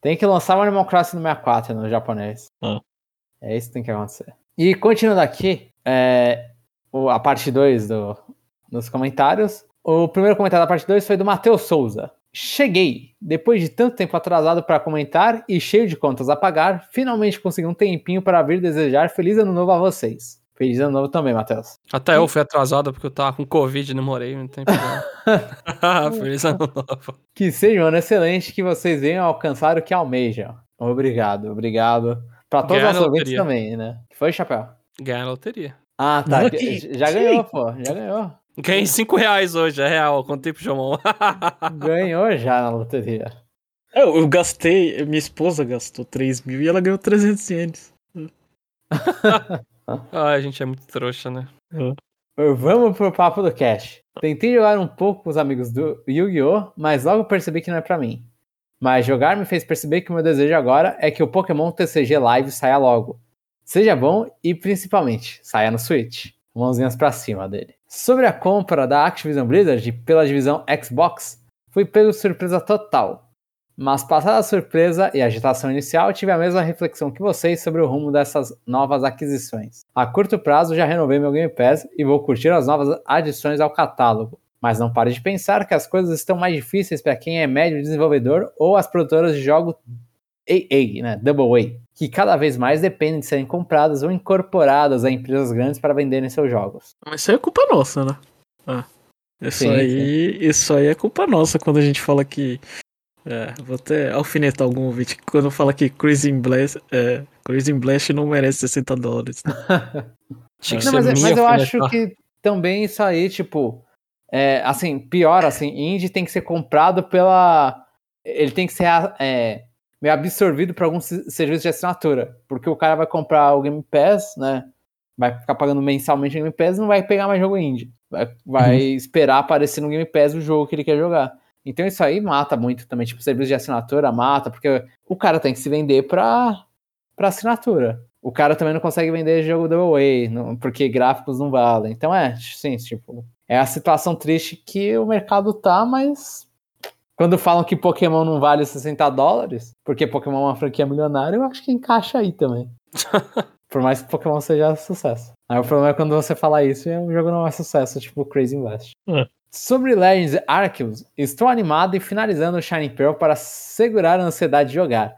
Tem que lançar o Animal Crossing no 64 no japonês. Ah. É isso que tem que acontecer. E continuando aqui, a parte 2 dos comentários. O primeiro comentário da parte 2 foi do Matheus Souza. Cheguei! Depois de tanto tempo atrasado para comentar e cheio de contas a pagar, finalmente consegui um tempinho para vir desejar Feliz Ano Novo a vocês. Feliz Ano Novo também, Matheus. Até eu fui atrasado porque eu tava com Covid e demorei um tempo. Feliz Ano Novo. Que seja um ano excelente, que vocês venham alcançar o que almejam. Obrigado, obrigado. Pra todos os ouvintes também, né? Que foi, Chapéu? Ganhar a loteria. Ah, tá. Já ganhou, pô. Já ganhou. Ganhei R$5 hoje, é real. Contei pro Jamon. Ganhou já na loteria. Eu gastei, minha esposa gastou 3 mil e ela ganhou 300 ienes. A gente é muito trouxa, né? Vamos pro papo do cash. Tentei jogar um pouco com os amigos do Yu-Gi-Oh!, mas logo percebi que não é pra mim. Mas jogar me fez perceber que o meu desejo agora é que o Pokémon TCG Live saia logo. Seja bom e, principalmente, saia no Switch. Mãozinhas pra cima dele. Sobre a compra da Activision Blizzard pela divisão Xbox, fui pego de surpresa total. Mas passada a surpresa e a agitação inicial, tive a mesma reflexão que vocês sobre o rumo dessas novas aquisições. A curto prazo já renovei meu Game Pass e vou curtir as novas adições ao catálogo. Mas não pare de pensar que as coisas estão mais difíceis para quem é médio desenvolvedor ou as produtoras de jogos AA, né? Double A, que cada vez mais dependem de serem compradas ou incorporadas a empresas grandes para venderem seus jogos. Mas isso aí é culpa nossa, né? Isso aí é culpa nossa quando a gente fala que... vou até alfinetar algum ouvinte quando fala que Cruising Blast não merece $60. Tinha que ser, mas eu acho que também isso aí, tipo... É, assim, pior, assim, indie tem que ser comprado pela... Ele tem que ser meio absorvido por algum serviço de assinatura. Porque o cara vai comprar o Game Pass, né? Vai ficar pagando mensalmente o Game Pass e não vai pegar mais jogo indie. Vai esperar aparecer no Game Pass o jogo que ele quer jogar. Então isso aí mata muito também. Tipo, serviço de assinatura mata, porque o cara tem que se vender pra assinatura. O cara também não consegue vender jogo double A, porque gráficos não valem. Então sim, tipo... É a situação triste que o mercado tá, mas... Quando falam que Pokémon não vale $60, porque Pokémon é uma franquia milionária, eu acho que encaixa aí também. Por mais que Pokémon seja sucesso. Aí o problema é quando você fala isso e o jogo não é sucesso, tipo Crazy Invest. Sobre Legends Arceus, estou animado e finalizando o Shiny Pearl para segurar a ansiedade de jogar.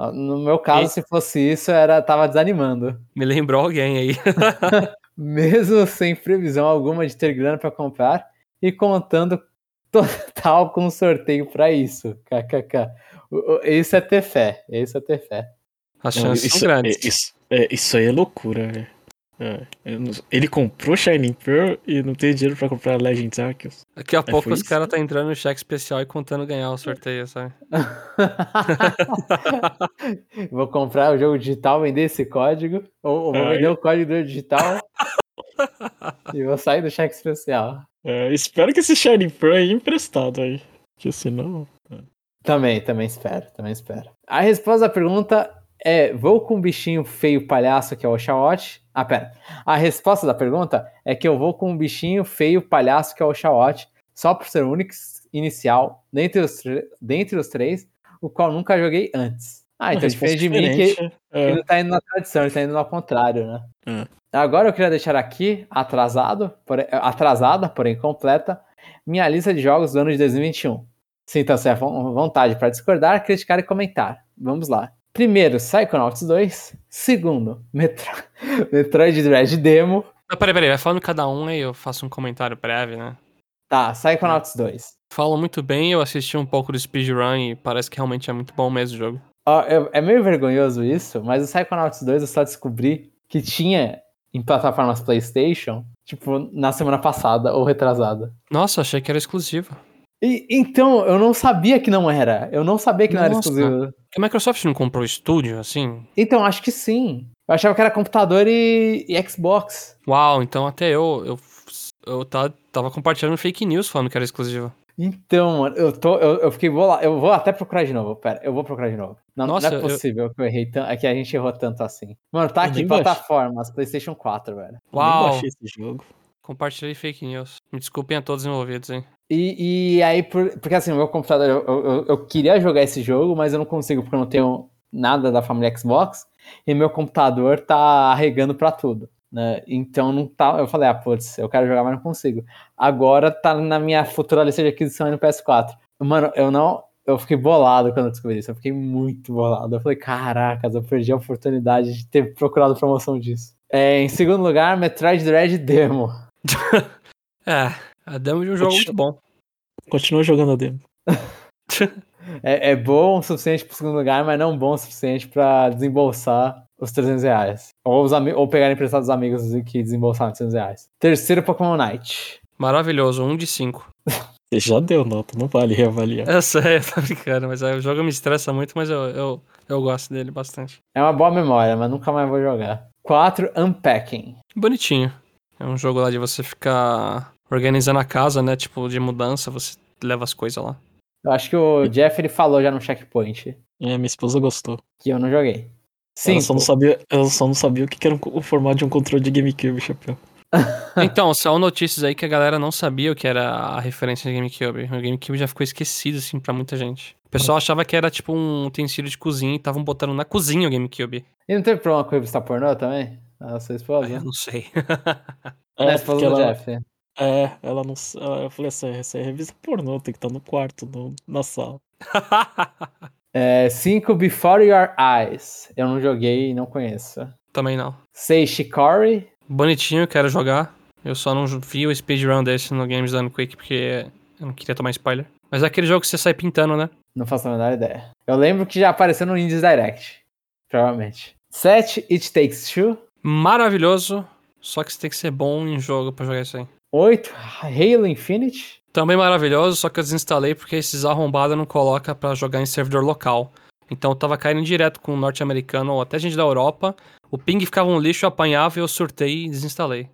No meu caso, se fosse isso, tava desanimando. Me lembrou alguém aí. Mesmo sem previsão alguma de ter grana pra comprar e contando total com sorteio pra isso. KKK. Isso é ter fé. As chances são grandes. Isso aí é loucura, velho. Ele comprou Shining Pearl e não tem dinheiro pra comprar Legends Arceus. Daqui a pouco os caras tá entrando no cheque especial e contando ganhar o sorteio, sabe? Vou comprar o jogo digital, vender esse código, ou vou vender o código digital e vou sair do cheque especial. Espero que esse Shining Pearl é emprestado aí, porque senão... Também espero. A resposta à pergunta... vou com um bichinho feio palhaço que é o Oshawott. A resposta da pergunta é que eu vou com um bichinho feio palhaço que é o Oshawott, só por ser o único inicial dentre os três, o qual nunca joguei antes. Então diferente de mim que ele tá indo na tradição, ele tá indo ao contrário, né? Agora eu queria deixar aqui, atrasada, porém completa, minha lista de jogos do ano de 2021. Sinta-se à vontade para discordar, criticar e comentar. Vamos lá. Primeiro, Psychonauts 2. Segundo, Metroid Dread Demo. Peraí, vai falando cada um aí, eu faço um comentário breve, né? Tá, Psychonauts 2. Falam muito bem, eu assisti um pouco do speedrun e parece que realmente é muito bom mesmo o jogo. É meio vergonhoso isso, mas o Psychonauts 2 eu só descobri que tinha em plataformas PlayStation, tipo, na semana passada ou retrasada. Nossa, achei que era exclusivo. Então, eu não sabia que não era. Eu não sabia que não era exclusivo. A Microsoft não comprou estúdio, assim? Então, acho que sim. Eu achava que era computador e Xbox. Uau, então até eu tava compartilhando fake news falando que era exclusivo. Então, mano, eu fiquei bolado. Eu vou até procurar de novo, eu vou procurar de novo. Nossa, não é possível que eu errei tanto, é que a gente errou tanto assim. Mano, tá aqui em plataformas, PlayStation 4, velho. Uau. Eu nem baixei esse jogo. Compartilhei fake news. Me desculpem a todos envolvidos, hein. E aí, porque assim, o meu computador, eu queria jogar esse jogo, mas eu não consigo, porque eu não tenho nada da família Xbox, e meu computador tá arregando pra tudo, né? Então não tá, eu falei, putz, eu quero jogar, mas não consigo. Agora tá na minha futura lista de aquisição aí no PS4. Mano, eu fiquei bolado quando eu descobri isso, eu fiquei muito bolado. Eu falei, caracas, eu perdi a oportunidade de ter procurado promoção disso. Em segundo lugar, Metroid Dread Demo. A demo de um jogo muito bom. Continua jogando a demo. É bom o suficiente pro segundo lugar, mas não bom o suficiente pra desembolsar os R$300. Ou pegar emprestado dos amigos que desembolsaram os R$300. Terceiro, Pokémon Night. Maravilhoso, 1 de 5. Você já deu nota, não vale reavaliar. Eu sei, eu tô brincando, mas o jogo me estressa muito, mas eu gosto dele bastante. É uma boa memória, mas nunca mais vou jogar. 4, Unpacking. Bonitinho. É um jogo lá de você ficar... organizando a casa, né? Tipo, de mudança, você leva as coisas lá. Eu acho que o Jeff, ele falou já no checkpoint. Minha esposa gostou. Que eu não joguei. Sim. Ela só não sabia o que era o formato de um controle de GameCube, Chapéu. Então, são notícias aí que a galera não sabia o que era a referência de GameCube. O GameCube já ficou esquecido, assim, pra muita gente. O pessoal achava que era, tipo, um utensílio de cozinha e estavam botando na cozinha o GameCube. E não teve problema com a revista pornô também? Ah, vocês podem? Eu não sei. É a esposa do Jeff. Ela não... Eu falei assim, essa é revista pornô, tem que estar no quarto, na sala. 5, Before Your Eyes. Eu não joguei e não conheço. Também não. 6, Shikori. Bonitinho, quero jogar. Eu só não vi o speedrun desse no Games Done Quick, porque eu não queria tomar spoiler. Mas é aquele jogo que você sai pintando, né? Não faço a menor ideia. Eu lembro que já apareceu no Indies Direct. Provavelmente. 7, It Takes Two. Maravilhoso. Só que você tem que ser bom em jogo pra jogar isso aí. 8, Halo Infinite. Também maravilhoso, só que eu desinstalei porque esses arrombados não colocam pra jogar em servidor local. Então eu tava caindo direto com o norte-americano ou até gente da Europa. O ping ficava um lixo, eu apanhava e eu surtei e desinstalei.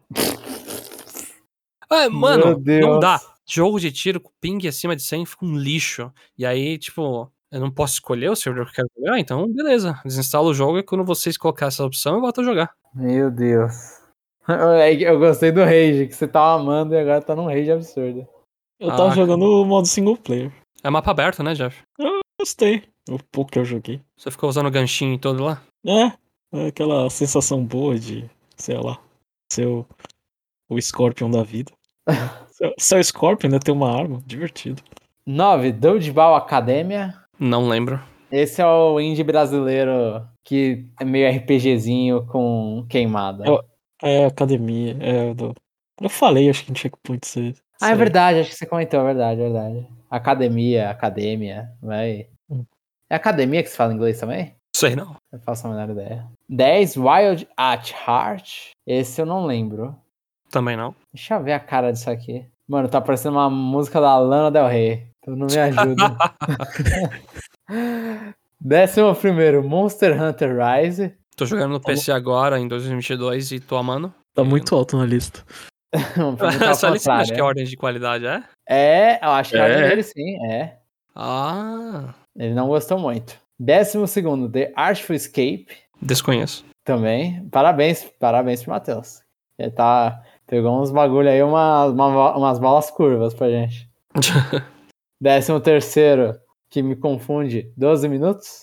Ah, mano, não dá. Jogo de tiro com ping acima de 100 fica um lixo. E aí, tipo, eu não posso escolher o servidor que eu quero jogar, então beleza. Desinstalo o jogo e quando vocês colocarem essa opção, eu volto a jogar. Meu Deus. Eu gostei do rage, que você tava amando e agora tá num rage absurdo. Eu tava jogando o modo single player. É mapa aberto, né, Jeff? Eu gostei. O pouco que eu joguei. Você ficou usando o ganchinho todo lá? É aquela sensação boa de, sei lá, ser o Scorpion da vida. Seu Scorpion ainda tem uma arma, divertido. 9, Dodgeball Academia. Não lembro. Esse é o indie brasileiro que é meio RPGzinho com queimada. É academia. Eu falei, acho que não tinha que pôr isso. Ah, é verdade, acho que você comentou, é verdade. Academia, vai. É academia que se fala em inglês também? Sei não. Eu faço a menor ideia. 10, Wild at Heart. Esse eu não lembro. Também não. Deixa eu ver a cara disso aqui. Mano, tá parecendo uma música da Lana Del Rey. Então não me ajuda. 11º, Monster Hunter Rise. Tô jogando no PC agora, em 2022, e tô amando. Tá muito alto na lista. Essa lista acho que é ordem de qualidade, é? É, eu acho que é a ordem dele sim, é. Ah... Ele não gostou muito. 12º, The Artful Escape. Desconheço. Também. Parabéns pro Matheus. Ele pegou uns bagulho aí, umas balas curvas pra gente. 13º, que me confunde, 12 minutos?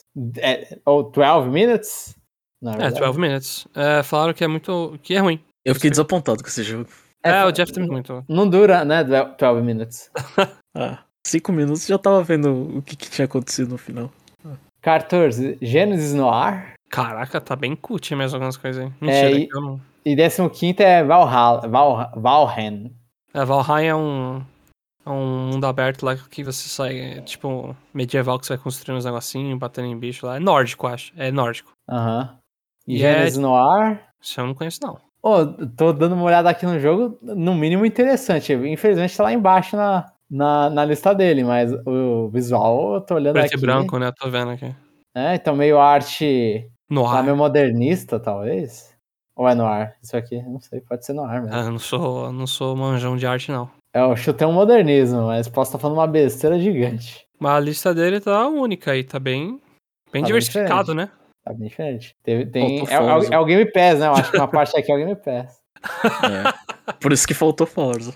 Ou 12 minutes? Não, é 12 minutes. Falaram que é muito... que é ruim. Eu fiquei desapontado com esse jogo. O Jeff também comentou. Não dura, né, 12 minutes. 5 minutos já tava vendo o que tinha acontecido no final. 14, Gênesis Noir. Caraca, tá bem curtinho mesmo algumas coisas aí. Mentira, eu não... E 15º é Valheim. Valheim é um mundo aberto lá que você sai, tipo, medieval, que você vai construindo uns negocinhos, batendo em bicho lá. É nórdico, acho. É nórdico. Aham. E Gênesis Noir? Isso eu não conheço, não. Tô dando uma olhada aqui no jogo, no mínimo interessante. Infelizmente tá lá embaixo na lista dele, mas o visual eu tô olhando preto aqui. Preto e branco, né? Eu tô vendo aqui. Então meio arte noir. Meio modernista, talvez. Ou é noir? Isso aqui, não sei, pode ser noir mesmo. Eu não sou manjão de arte, não. Eu chutei um modernismo, mas posso estar falando uma besteira gigante. Mas a lista dele tá única e tá bem tá diversificado, bem, né? Tá bem diferente. É o Game Pass, né? Eu acho que uma parte aqui é o Game Pass. Por isso que faltou Forza.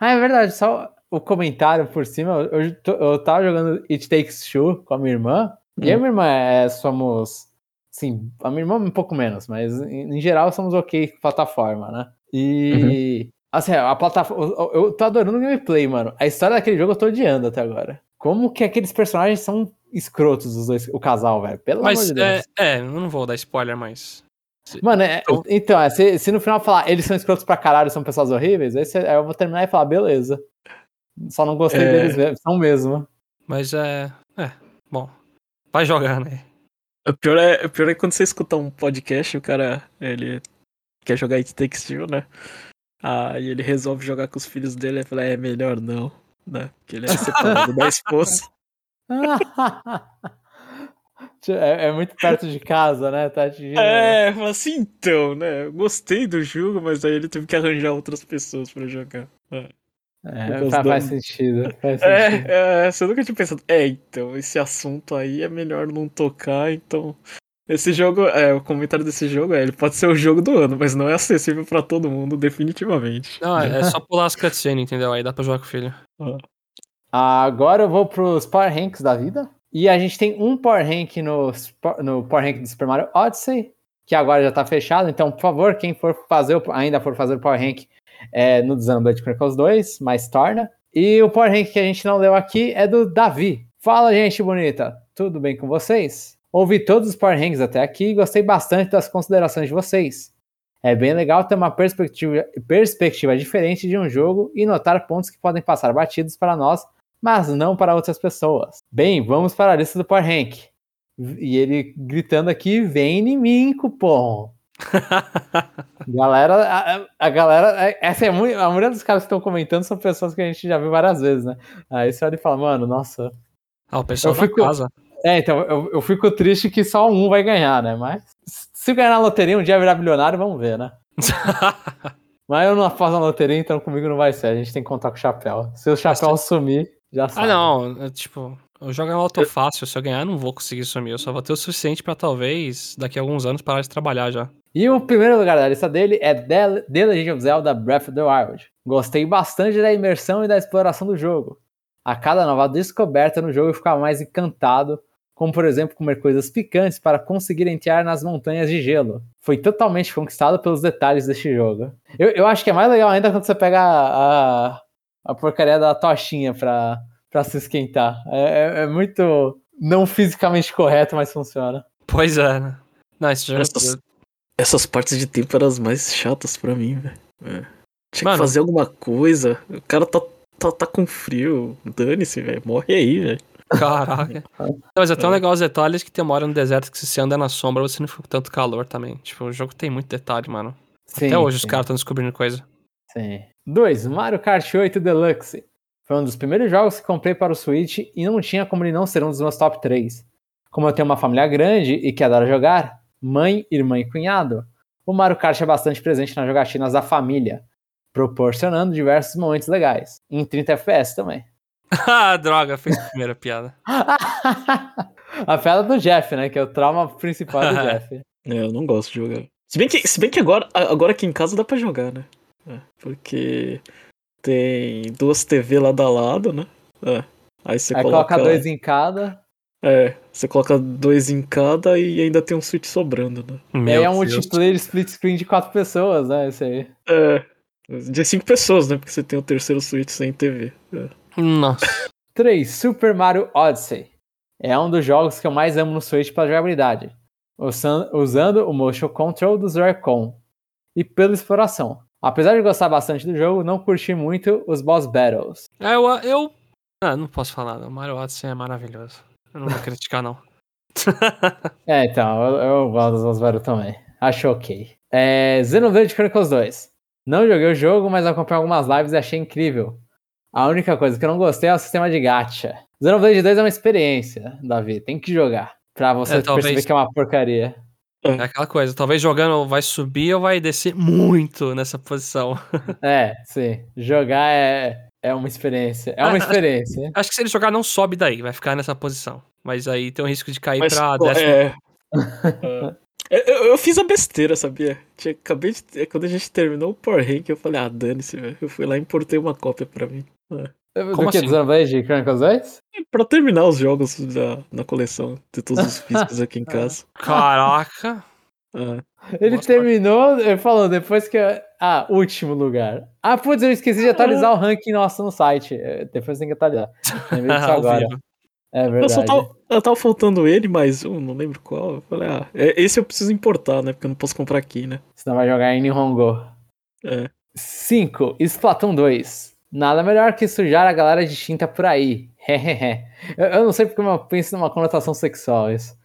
É verdade, só o comentário por cima, eu tava jogando It Takes Two com a minha irmã, e eu e minha irmã somos, assim, a minha irmã um pouco menos, mas em geral somos ok com plataforma, né? E, assim, a plataforma, eu tô adorando o gameplay, mano, a história daquele jogo eu tô odiando até agora. Como que aqueles personagens são escrotos, os dois, o casal, velho, pelo amor de Deus. Eu não vou dar spoiler, mas... Mano, então, se no final falar eles são escrotos pra caralho, são pessoas horríveis, aí eu vou terminar e falar, beleza. Só não gostei deles mesmo, são mesmo. Mas bom, vai jogar, né? O pior é quando você escuta um podcast, o cara, ele quer jogar It Takes Two, né? Aí ele resolve jogar com os filhos dele e fala, melhor não, né? Porque ele é separado da esposa. É muito perto de casa, né? Tá atingindo... assim então, né? Eu gostei do jogo, mas aí ele teve que arranjar outras pessoas pra jogar. Faz sentido. Você nunca tinha pensado. Então, esse assunto aí é melhor não tocar, então... Esse jogo, o comentário desse jogo ele pode ser o jogo do ano, mas não é acessível pra todo mundo, definitivamente. Não, é só pular as cutscenes, entendeu? Aí dá pra jogar com o filho. Agora eu vou pros Power Ranks da vida. E a gente tem um Power Rank no Power Rank do Super Mario Odyssey, que agora já tá fechado, então, por favor, quem ainda for fazer o Power Rank no Xenoblade Chronicles 2, mas torna. E o Power Rank que a gente não leu aqui é do Davi. Fala, gente bonita, tudo bem com vocês? Ouvi todos os Power Ranks até aqui e gostei bastante das considerações de vocês. É bem legal ter uma perspectiva diferente de um jogo e notar pontos que podem passar batidos para nós, mas não para outras pessoas. Bem, vamos para a lista do Power Rank. E ele gritando aqui, vem em mim, cupom. Galera, a galera, essa é muito, a maioria dos caras que estão comentando são pessoas que a gente já viu várias vezes, né? Aí você olha e fala, mano, nossa. Ah, o pessoal da casa. É, então, eu fico triste que só um vai ganhar, né? Mas se ganhar na loteria, um dia virar bilionário, vamos ver, né? Mas eu não faço na loteria, então comigo não vai ser. A gente tem que contar com o Chapéu. Se o Chapéu sumir, já sabe. Ah, não, tipo, eu jogo na loto fácil. Se eu ganhar, eu não vou conseguir sumir. Eu só vou ter o suficiente pra talvez, daqui a alguns anos, parar de trabalhar já. E o primeiro lugar da lista dele é The Legend of Zelda Breath of the Wild. Gostei bastante da imersão e da exploração do jogo. A cada nova descoberta no jogo eu ficava mais encantado, como por exemplo comer coisas picantes para conseguir entrar nas montanhas de gelo. Foi totalmente conquistado pelos detalhes deste jogo. Eu acho que é mais legal ainda quando você pega a porcaria da tochinha pra se esquentar. É muito não fisicamente correto, mas funciona. Pois é, né? Não, esse jogo... Essas partes de tempo eram as mais chatas pra mim, velho. Tinha que fazer alguma coisa. O cara tá com frio. Dane-se, velho. Morre aí, velho. Caraca. Mas é tão legal os detalhes que tem uma hora no deserto que se você anda na sombra, você não fica com tanto calor também. Tipo, o jogo tem muito detalhe, mano. Sim, até hoje os caras estão descobrindo coisa. Sim. 2. Mario Kart 8 Deluxe. Foi um dos primeiros jogos que comprei para o Switch e não tinha como ele não ser um dos meus top 3. Como eu tenho uma família grande e que adora jogar... mãe, irmã e cunhado, o Mario Kart é bastante presente nas jogatinas da família, proporcionando diversos momentos legais. Em 30 FPS também. Ah, droga, fez a primeira piada. A piada do Jeff, né? Que é o trauma principal do Jeff. É, eu não gosto de jogar. Se bem que agora aqui em casa dá pra jogar, né? É, porque tem duas TV lado a lado, né? É, aí você coloca dois em cada... É, você coloca dois em cada e ainda tem um Switch sobrando, né? Meu é um multiplayer split screen de 4 pessoas, né? Esse aí. É, de 5 pessoas, né? Porque você tem o terceiro Switch sem TV. É. Nossa. 3. Super Mario Odyssey. É um dos jogos que eu mais amo no Switch pela jogabilidade, usando o motion control do Joy-Con e pela exploração. Apesar de gostar bastante do jogo, não curti muito os boss battles. Ah, não posso falar, não. Mario Odyssey é maravilhoso. Eu não vou criticar, não. É, então, eu gosto dos Osvaldo também. Acho ok. Xenoblade Chronicles 2. Não joguei o jogo, mas acompanhei algumas lives e achei incrível. A única coisa que eu não gostei é o sistema de gacha. Xenoblade 2 é uma experiência, Davi. Tem que jogar. Pra você perceber que é uma porcaria. É aquela coisa. Talvez jogando vai subir ou vai descer muito nessa posição. É, sim. Jogar é uma experiência. É uma experiência. Acho que se ele jogar, não sobe daí. Vai ficar nessa posição. Mas aí tem o risco de cair pra décima. Eu fiz a besteira, sabia? Quando a gente terminou o Power Rank, eu falei, dane-se, velho. Eu fui lá e importei uma cópia pra mim. Como que assim? De Chronicles 2? Pra terminar os jogos na coleção de todos os físicos aqui em casa. Caraca! Ele terminou falando, depois que... último lugar. Putz, eu esqueci de atualizar o ranking nosso no site. Depois tem que atualizar. Lembrei disso agora. É verdade. Eu tava faltando ele, mas não lembro qual. Eu falei, esse eu preciso importar, né? Porque eu não posso comprar aqui, né? Senão vai jogar em Nihongo. 5. Splatoon 2. Nada melhor que sujar a galera de tinta por aí. Eu não sei porque eu penso numa conotação sexual isso.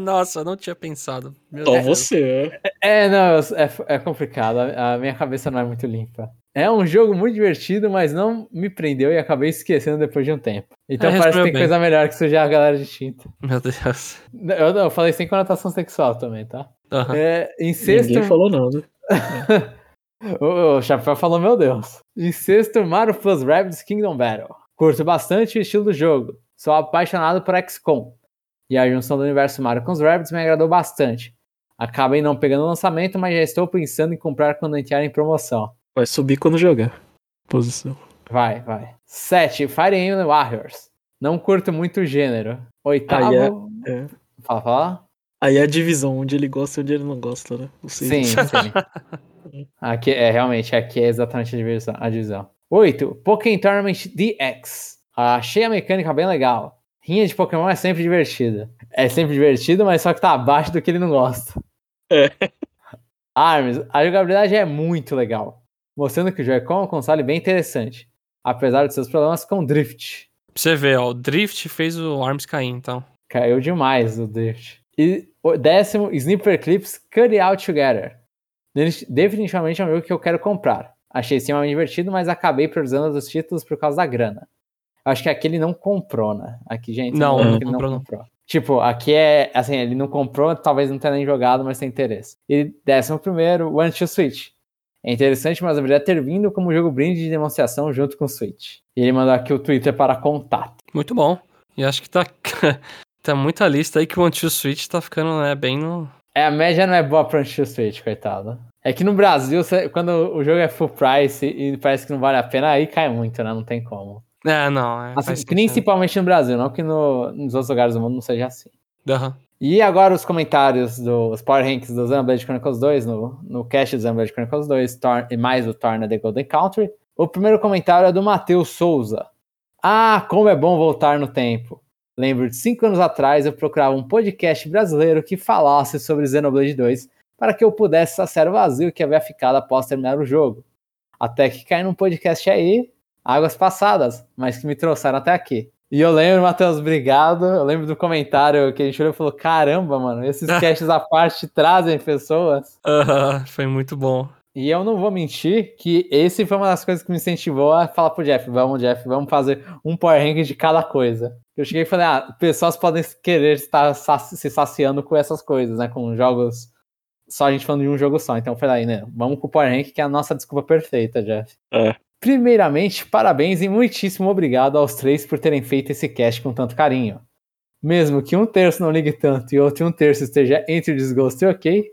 Nossa, eu não tinha pensado. Só você. É complicado. A minha cabeça não é muito limpa. É um jogo muito divertido, mas não me prendeu e acabei esquecendo depois de um tempo. Então parece que tem coisa melhor que sujar a galera de tinta. Meu Deus. Eu falei sem conotação sexual também, tá? Uhum. Em sexto... Ninguém falou não, né? O Chapéu falou, meu Deus. Em sexto, Mario Plus Rabbids Kingdom Battle. Curto bastante o estilo do jogo. Sou apaixonado por XCOM. E a junção do universo Mario com os Rabbids me agradou bastante. Acabei não pegando o lançamento, mas já estou pensando em comprar quando entrar em promoção. Vai subir quando jogar. Posição. Vai. 7. Fire Emblem Warriors. Não curto muito o gênero. 8º... Fala. Aí é a divisão, onde ele gosta e onde ele não gosta, né? Sim. Aqui, realmente, aqui é exatamente a divisão. 8. Pokémon Tournament DX. Achei a mecânica bem legal. Rinha de Pokémon é sempre divertida. É sempre divertido, mas só que tá abaixo do que ele não gosta. Arms, a jogabilidade é muito legal. Mostrando que o Joy-Con é um console bem interessante. Apesar de seus problemas com Drift. Pra você ver, o Drift fez o Arms cair, então. Caiu demais o Drift. E o 10º, Snipper Clips Cut It Out Together. Definitivamente é um jogo que eu quero comprar. Achei extremamente divertido, mas acabei priorizando outros títulos por causa da grana. Acho que aqui ele não comprou, né? Aqui, gente, não comprou. Tipo, aqui é, assim, ele não comprou, talvez não tenha nem jogado, mas tem interesse. E 11º, One to Switch. É interessante, mas deveria ter vindo como jogo brinde de demonstração junto com o Switch. E ele mandou aqui o Twitter para contato. Muito bom. E acho que tá, tá muita lista aí que o One to Switch tá ficando, né, bem no... É, a média não é boa pra One to Switch, coitado. É que no Brasil, quando o jogo é full price e parece que não vale a pena, aí cai muito, né? Não tem como. É, não. É, assim, principalmente no Brasil, não que nos outros lugares do mundo não seja assim. Uhum. E agora os comentários dos Power Ranks do Xenoblade Chronicles 2, no cast do Xenoblade Chronicles 2, e mais do Torna The Golden Country. O primeiro comentário é do Matheus Souza. Ah, como é bom voltar no tempo. Lembro de 5 anos atrás eu procurava um podcast brasileiro que falasse sobre Xenoblade 2 para que eu pudesse saciar o vazio que havia ficado após terminar o jogo. Até que caí num podcast aí, águas passadas, mas que me trouxeram até aqui. E eu lembro, Matheus, obrigado. Eu lembro do comentário que a gente olhou e falou: caramba, mano, esses casts à parte trazem pessoas. Foi muito bom. E eu não vou mentir que esse foi uma das coisas que me incentivou a falar pro Jeff, vamos fazer um Power Rank de cada coisa. Eu cheguei e falei, pessoas podem querer estar se saciando com essas coisas, né, com jogos, só a gente falando de um jogo só. Então eu falei, né, vamos com o Power Rank, que é a nossa desculpa perfeita, Jeff. É. Primeiramente, parabéns e muitíssimo obrigado aos 3 por terem feito esse cast com tanto carinho. Mesmo que um terço não ligue tanto e outro 1/3 esteja entre o desgosto e ok,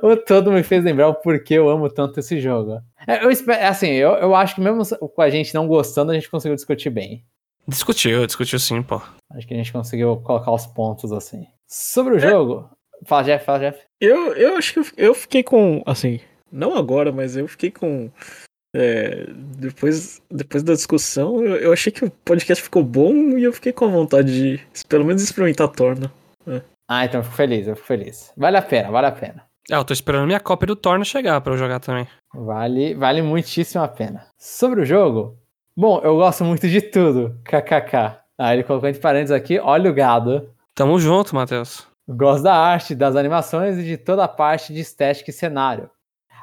o todo me fez lembrar o porquê eu amo tanto esse jogo. Eu acho que mesmo com a gente não gostando, a gente conseguiu discutir bem. Discutiu sim, pô. Acho que a gente conseguiu colocar os pontos, assim. Sobre o jogo... Fala, Jeff. Eu acho que eu fiquei com... Assim, não agora, mas eu fiquei com... Depois da discussão, eu achei que o podcast ficou bom e eu fiquei com a vontade de, pelo menos, experimentar a Torna. É. Ah, então eu fico feliz. Vale a pena. Eu tô esperando minha cópia do Torna chegar pra eu jogar também. Vale muitíssimo a pena. Sobre o jogo, bom, eu gosto muito de tudo, kkk. Ah, ele colocou entre parênteses aqui, olha o gado. Tamo junto, Matheus. Gosto da arte, das animações e de toda a parte de estética e cenário.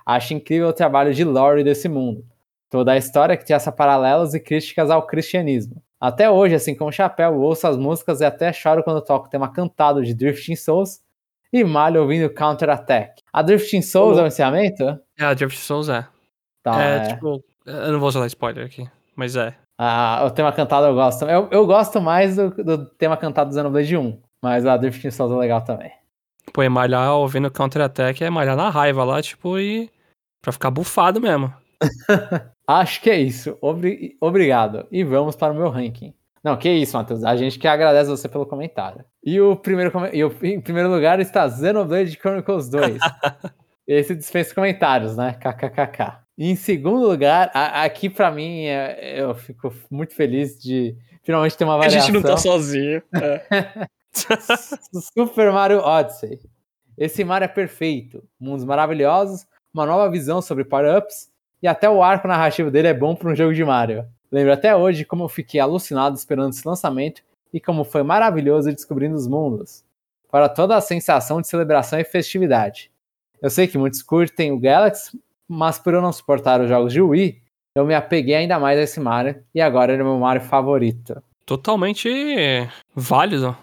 Acho incrível o trabalho de lore desse mundo. Toda a história que traça paralelos e críticas ao cristianismo. Até hoje, assim como o Chapéu, ouço as músicas e até choro quando toco o tema cantado de Drifting Souls e malho ouvindo Counter Attack. A Drifting Souls é o encerramento? É, a Drifting Souls é. Tá, tipo, eu não vou usar spoiler aqui, mas é. Ah, o tema cantado eu gosto. Eu gosto mais do tema cantado do Xenoblade 1, mas a Drifting Souls é legal também. Pô, e malhar ouvindo Counter Attack é malhar na raiva lá, tipo, e... pra ficar bufado mesmo. Acho que é isso. Obrigado. E vamos para o meu ranking. Não, que isso, Matheus. A gente que agradece você pelo comentário. Em primeiro lugar está Xenoblade Chronicles 2. Esse dispensa comentários, né? KKKK. E em segundo lugar, aqui pra mim, eu fico muito feliz de finalmente ter uma variação. A gente não tá sozinho. É. Super Mario Odyssey. Esse Mario é perfeito. Mundos maravilhosos, uma nova visão sobre power-ups, e até o arco narrativo dele é bom para um jogo de Mario. Lembro até hoje como eu fiquei alucinado esperando esse lançamento e como foi maravilhoso descobrindo os mundos. Para toda a sensação de celebração e festividade. Eu sei que muitos curtem o Galaxy, mas por eu não suportar os jogos de Wii, eu me apeguei ainda mais a esse Mario, e agora ele é meu Mario favorito. Totalmente válido.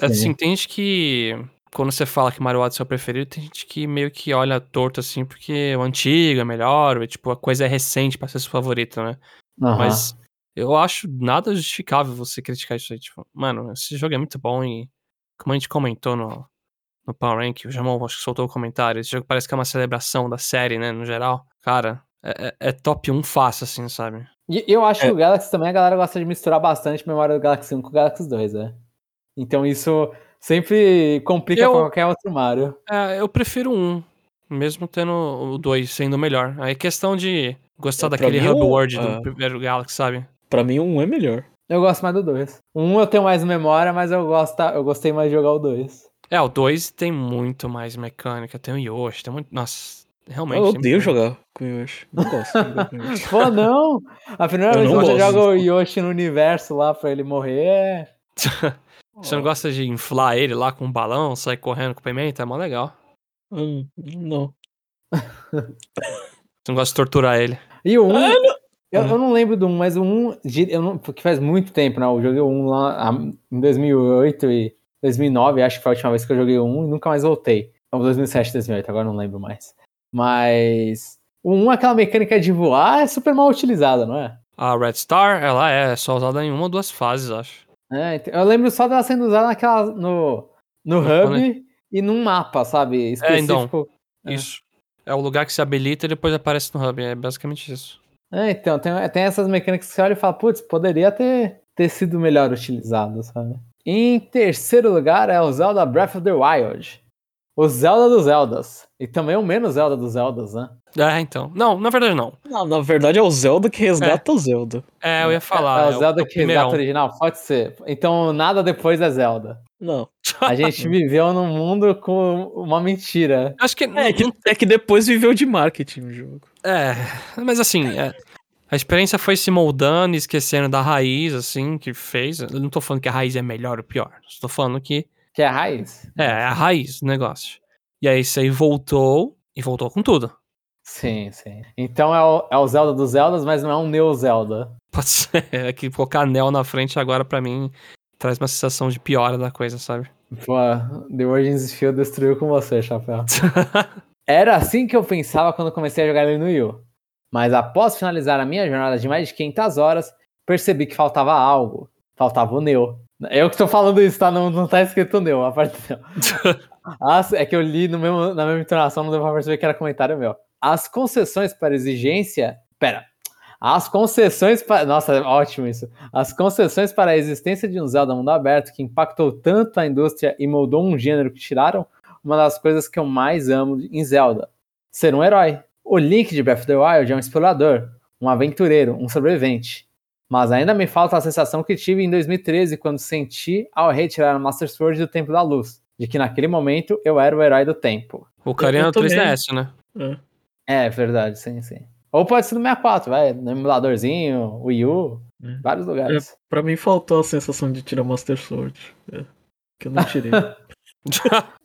Assim, tem gente que... Quando você fala que Mario Odyssey é o preferido, tem gente que meio que olha torto assim, porque o antigo é melhor, tipo, a coisa é recente pra ser sua favorita, né? Uhum. Mas eu acho nada justificável você criticar isso aí. Tipo, mano, esse jogo é muito bom e, como a gente comentou no Power Rank, o Jamon acho que soltou o comentário, esse jogo parece que é uma celebração da série, né, no geral. Cara, é top 1 fácil, assim, sabe? E eu acho que o Galaxy também, a galera gosta de misturar bastante a memória do Galaxy 1 com o Galaxy 2, né? Então isso... Sempre complica pra qualquer outro Mario. Eu prefiro um. Mesmo tendo o 2 sendo melhor. Aí é questão de gostar daquele hub world do primeiro Galaxy, sabe? Pra mim, um é melhor. Eu gosto mais do 2. Um eu tenho mais memória, mas eu gostei mais de jogar o 2. O 2 tem muito mais mecânica. Tem o Yoshi, tem muito... Nossa, realmente... Eu odeio jogar com o Yoshi. Não gosto de jogar com o Yoshi. Pô, não! A primeira vez que você joga o Yoshi no universo lá pra ele morrer... Você não gosta de inflar ele lá com um balão, sair correndo com pimenta? É mó legal. Não. Você não gosta de torturar ele. E o 1... Eu não lembro do 1, mas o 1... Porque faz muito tempo, né? Eu joguei o 1 lá em 2008 e 2009. Acho que foi a última vez que eu joguei o 1 e nunca mais voltei. Então, 2007, 2008. Agora não lembro mais. Mas... O 1, aquela mecânica de voar, é super mal utilizada, não é? A Red Star, ela é só usada em uma ou duas fases, acho. É, eu lembro só dela sendo usada naquela, no hub, né? E num mapa, sabe? Específico. É, então, isso. É o lugar que se habilita e depois aparece no hub. É basicamente isso. É, então, tem essas mecânicas que você olha e fala, putz, poderia ter sido melhor utilizado, sabe? Em terceiro lugar é o Zelda Breath of the Wild. O Zelda dos Zeldas. E também o menos Zelda dos Zeldas, né? É, então. Não, na verdade não. Não, na verdade é o Zelda que resgata o Zelda. É, eu ia falar. É o Zelda que resgata o original, pode ser. Então nada depois é Zelda. Não. A gente viveu num mundo com uma mentira. Acho que... É que depois viveu de marketing o jogo. É, mas assim... A experiência foi se moldando e esquecendo da raiz, assim, que fez. Eu não tô falando que a raiz é melhor ou pior. Só tô falando que... Que é a raiz? É, a raiz do negócio. E aí isso aí voltou, e voltou com tudo. Sim, sim. Então é o Zelda dos Zeldas, mas não é um Neo Zelda. Pode ser. É que colocar anel na frente agora, pra mim, traz uma sensação de piora da coisa, sabe? Pô, The Origins Field destruiu com você, Chapéu. Era assim que eu pensava quando comecei a jogar ele no Wii U. Mas após finalizar a minha jornada de mais de 500 horas, percebi que faltava algo. Faltava o Neo. Eu que tô falando isso, tá? Não tá escrito Neo, a parte não. É que eu li na mesma entonação, não deu pra perceber que era comentário meu. As concessões para exigência... Pera. As concessões para... Nossa, ótimo isso. As concessões para a existência de um Zelda mundo aberto que impactou tanto a indústria e moldou um gênero que tiraram uma das coisas que eu mais amo em Zelda. Ser um herói. O Link de Breath of the Wild é um explorador, um aventureiro, um sobrevivente. Mas ainda me falta a sensação que tive em 2013 quando senti ao retirar o Master Sword do Templo da Luz. De que naquele momento eu era o herói do tempo. O Ocarina do 3DS, né? É verdade, sim, sim. Ou pode ser no 64, vai, no emuladorzinho, Wii U, vários lugares. Pra mim faltou a sensação de tirar Master Sword, que eu não tirei.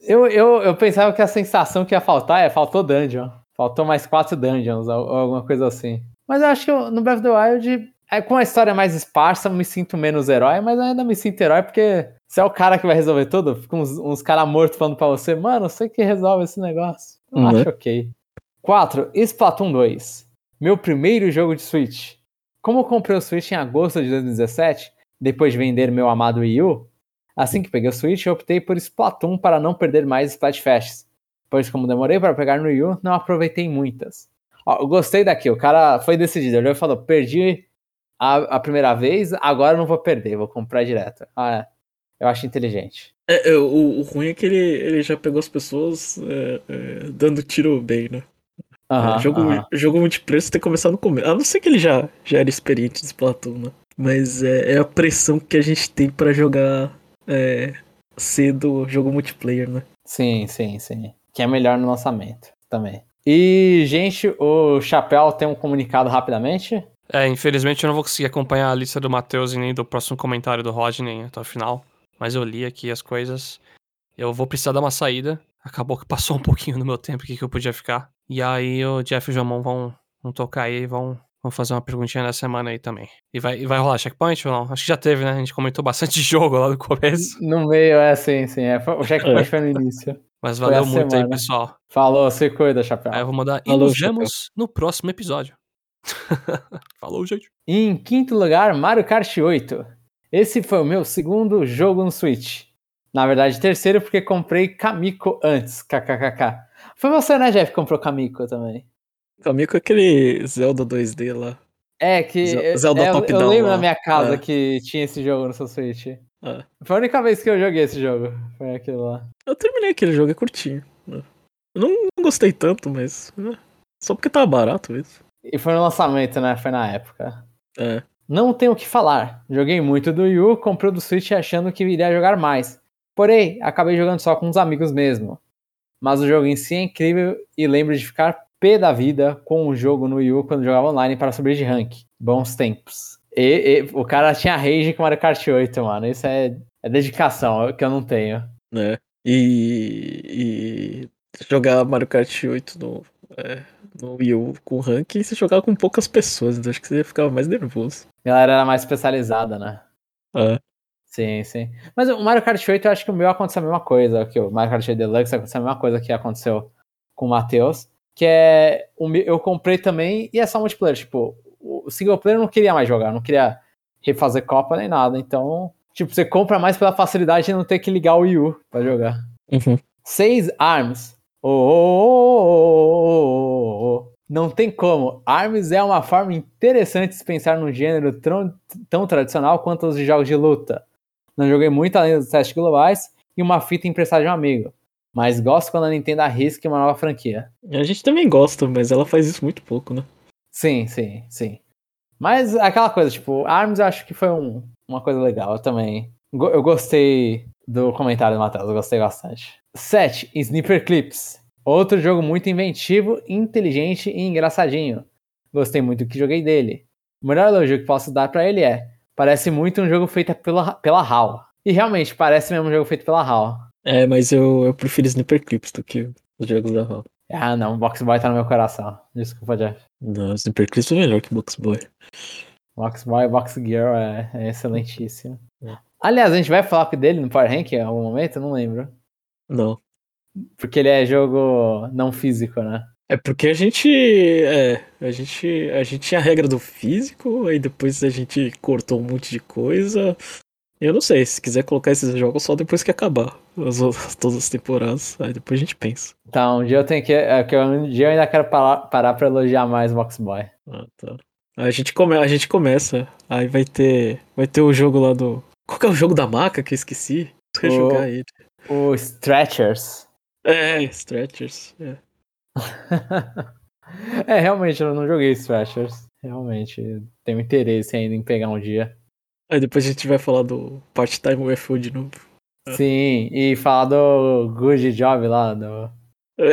eu pensava que a sensação que ia faltar faltou dungeon. Faltou mais 4 dungeons, ou alguma coisa assim. Mas eu acho que no Breath of the Wild, com a história mais esparsa, eu me sinto menos herói, mas eu ainda me sinto herói porque você é o cara que vai resolver tudo. Fica uns caras mortos falando pra você, mano, você que resolve esse negócio. Eu acho ok. 4. Splatoon 2. Meu primeiro jogo de Switch. Como eu comprei o Switch em agosto de 2017, depois de vender meu amado Wii U, assim que peguei o Switch, eu optei por Splatoon para não perder mais Splatfests, pois como demorei para pegar no Wii U, não aproveitei muitas. Ó, eu gostei daqui, o cara foi decidido, ele falou, perdi a primeira vez, agora eu não vou perder, vou comprar direto. Eu acho inteligente. O ruim é que ele já pegou as pessoas dando tiro bem, né? Jogo multiplayer você tem que começar no começo. A não ser que ele já era experiente de Splatoon, né? Mas é a pressão que a gente tem pra jogar cedo jogo multiplayer, né? Sim, sim, sim. Que é melhor no lançamento também. E, gente, o Chapéu tem um comunicado rapidamente? Infelizmente eu não vou conseguir acompanhar a lista do Matheus e nem do próximo comentário do Rodney até o final. Mas eu li aqui as coisas. Eu vou precisar dar uma saída. Acabou que passou um pouquinho do meu tempo aqui que eu podia ficar. E aí o Jeff e o Jamon vão tocar aí e vão fazer uma perguntinha da semana aí também. E vai rolar checkpoint ou não? Acho que já teve, né? A gente comentou bastante jogo lá no começo. No meio, sim, sim. O checkpoint foi no início. Mas valeu muito semana. Aí, pessoal. Falou, se cuida, Chapéu. Eu vou mandar e nos vemos no próximo episódio. Falou, gente. Em quinto lugar, Mario Kart 8. Esse foi o meu segundo jogo no Switch. Na verdade, terceiro, porque comprei Kamiko antes. KKKK. Foi você, né, Jeff, que comprou Kamiko também? Kamiko é aquele Zelda 2D lá. Zelda Top Down. Eu lembro lá. Na minha casa que tinha esse jogo no seu Switch. Foi a única vez que eu joguei esse jogo. Foi aquele lá. Eu terminei aquele jogo, é curtinho. Eu não gostei tanto, mas... Só porque tava barato isso. E foi no lançamento, né? Foi na época. Não tenho o que falar. Joguei muito do Wii U, comprei do Switch achando que iria jogar mais. Porém, acabei jogando só com uns amigos mesmo. Mas o jogo em si é incrível e lembro de ficar pé da vida com o jogo no Wii U quando jogava online para subir de rank. Bons tempos. E o cara tinha rage com Mario Kart 8, mano. Isso é dedicação que eu não tenho. E jogar Mario Kart 8 no Wii U com ranking, você jogava com poucas pessoas, então acho que você ficava mais nervoso. A galera era mais especializada, né? É. Sim, sim. Mas o Mario Kart 8, eu acho que o meu aconteceu a mesma coisa, que o Mario Kart 8 Deluxe aconteceu a mesma coisa que aconteceu com o Matheus, que é, eu comprei também, e é só multiplayer, tipo, o single player eu não queria mais jogar, eu não queria refazer Copa nem nada, então, tipo, você compra mais pela facilidade de não ter que ligar o Wii U pra jogar. Uhum. 6 ARMS. Não tem como. ARMS é uma forma interessante de pensar num gênero tão tradicional quanto os de jogos de luta. Não joguei muito além dos testes globais e uma fita emprestada de um amigo. Mas gosto quando a Nintendo arrisca uma nova franquia. A gente também gosta, mas ela faz isso muito pouco, né? Sim, sim, sim. Mas aquela coisa, tipo, ARMS eu acho que foi uma coisa legal. Eu também. Eu gostei do comentário do Matheus, eu gostei bastante. 7. Sniper Clips. Outro jogo muito inventivo, inteligente e engraçadinho. Gostei muito do que joguei dele. O melhor elogio que posso dar pra ele é: parece muito um jogo feito pela HAL. E realmente, parece mesmo um jogo feito pela HAL. É, mas eu prefiro Sniper Clips do que os jogos da HAL. Ah, não, Box Boy tá no meu coração. Desculpa, Jeff. Não, Sniper Clips é melhor que Box Boy. Box Boy, Box Girl é excelentíssimo. É. Aliás, a gente vai falar dele no Power Rank em algum momento? Eu não lembro. Não. Porque ele é jogo não físico, né? É porque a gente tinha a regra do físico, aí depois a gente cortou um monte de coisa. Eu não sei, se quiser colocar esses jogos só depois que acabar todas as temporadas, aí depois a gente pensa. Tá, um dia eu tenho que... um dia eu ainda quero parar pra elogiar mais o Box Boy. Ah, tá. A gente começa, aí vai ter o jogo lá do... Qual que é o jogo da maca que eu esqueci? Vou rejogar ele. O Stretchers. É, Stretchers. É. É, realmente, eu não joguei Stretchers. Realmente, tenho interesse ainda em pegar um dia. Aí depois a gente vai falar do Part-Time UFO de novo. Sim, e falar do Good Job lá.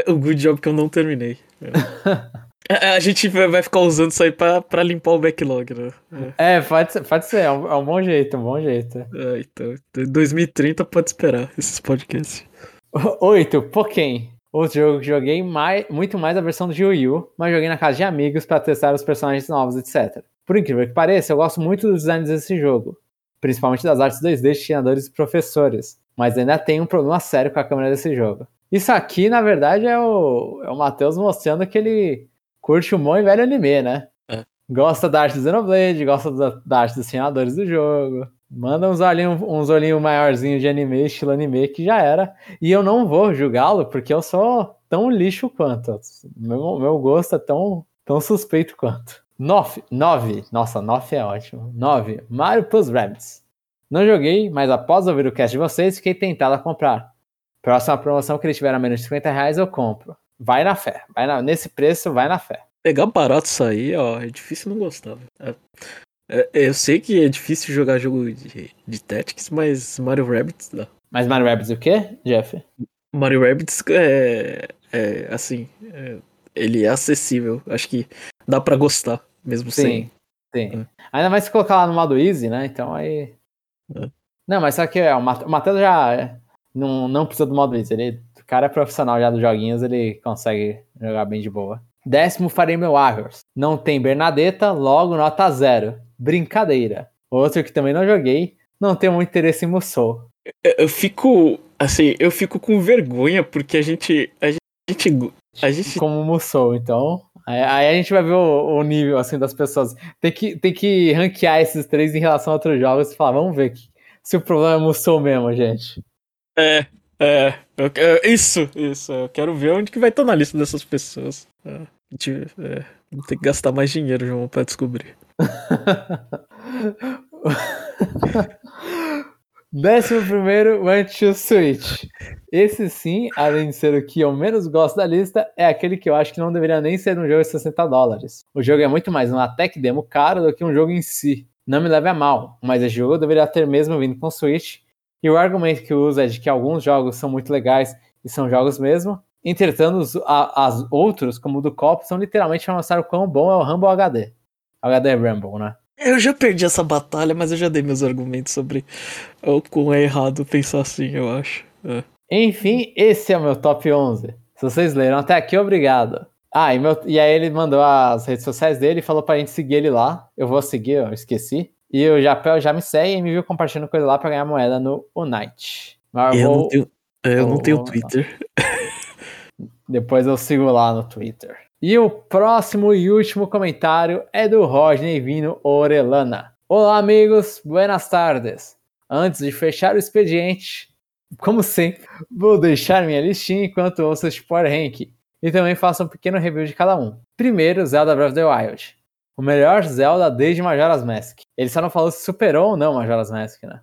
O Good Job que eu não terminei. É. A gente vai ficar usando isso aí pra limpar o backlog, né? É, pode ser. É um bom jeito, um bom jeito. É, então, 2030 pode esperar esses podcasts. 8. Pokémon. Outro jogo que joguei muito mais a versão do Wii U, mas joguei na casa de amigos pra testar os personagens novos, etc. Por incrível que pareça, eu gosto muito dos designs desse jogo, principalmente das artes 2D de treinadores e professores, mas ainda tem um problema sério com a câmera desse jogo. Isso aqui, na verdade, é o Matheus mostrando que ele curte o bom e velho anime, né? É. Gosta da arte do Xenoblade, gosta da arte dos treinadores do jogo. Manda uns olhinhos maiorzinhos de anime, estilo anime, que já era. E eu não vou julgá-lo, porque eu sou tão lixo quanto. Meu gosto é tão suspeito quanto. 9. Nossa, 9 é ótimo. 9. Mario Plus Rabbids. Não joguei, mas após ouvir o cast de vocês, fiquei tentado a comprar. Próxima promoção que ele tiver a menos de R$50, eu compro. Vai na fé. Nesse preço, vai na fé. Pegar barato isso aí, ó, é difícil não gostar. Eu sei que é difícil jogar jogo de Tactics, mas Mario Rabbids dá. Mas Mario Rabbids o quê, Jeff? Mario Rabbids ele é acessível. Acho que dá pra gostar, mesmo sem. Sim, sim. É. Ainda mais se colocar lá no modo Easy, né? Então aí... É. Não, mas só que o Matheus já não precisa do modo Easy. O cara é profissional já dos joguinhos, ele consegue jogar bem de boa. 10º, farei meu Warriors. Não tem Bernadetta, logo nota 0. Brincadeira. Outro que também não joguei, não tenho muito interesse em Musou. Eu fico com vergonha, porque a gente... Como Musou, então. Aí a gente vai ver o nível, assim, das pessoas. Tem que ranquear esses três em relação a outros jogos e falar, vamos ver se o problema é Musou mesmo, gente. Isso. Eu quero ver onde que vai estar na lista dessas pessoas. Vou ter que gastar mais dinheiro, João, pra descobrir. 11º, Manchu Switch. Esse sim, além de ser o que eu menos gosto da lista, é aquele que eu acho que não deveria nem ser um jogo de $60. O jogo é muito mais uma tech demo cara do que um jogo em si. Não me leve a mal, mas esse jogo eu deveria ter mesmo vindo com Switch. E o argumento que usa é de que alguns jogos são muito legais e são jogos mesmo. Entretanto, as outros, como o do Copo, são literalmente pra mostrar o quão bom é o Rumble HD. HD é Rumble, né? Eu já perdi essa batalha, mas eu já dei meus argumentos sobre o quão é errado pensar assim, eu acho. É. Enfim, esse é o meu top 11. Se vocês leram até aqui, obrigado. Ah, e aí ele mandou as redes sociais dele e falou pra gente seguir ele lá. Eu vou seguir, eu esqueci. E o Chapéu já me segue e me viu compartilhando coisa lá pra ganhar moeda no Unite. Eu não tenho Twitter. Depois eu sigo lá no Twitter. E o próximo e último comentário é do Rodney Vino Orelana. Olá, amigos. Buenas tardes. Antes de fechar o expediente, como sempre, vou deixar minha listinha enquanto ouço o Power Rank. E também faço um pequeno review de cada um. Primeiro, Zelda Breath of the Wild. O melhor Zelda desde Majora's Mask. Ele só não falou se superou ou não Majora's Mask, né?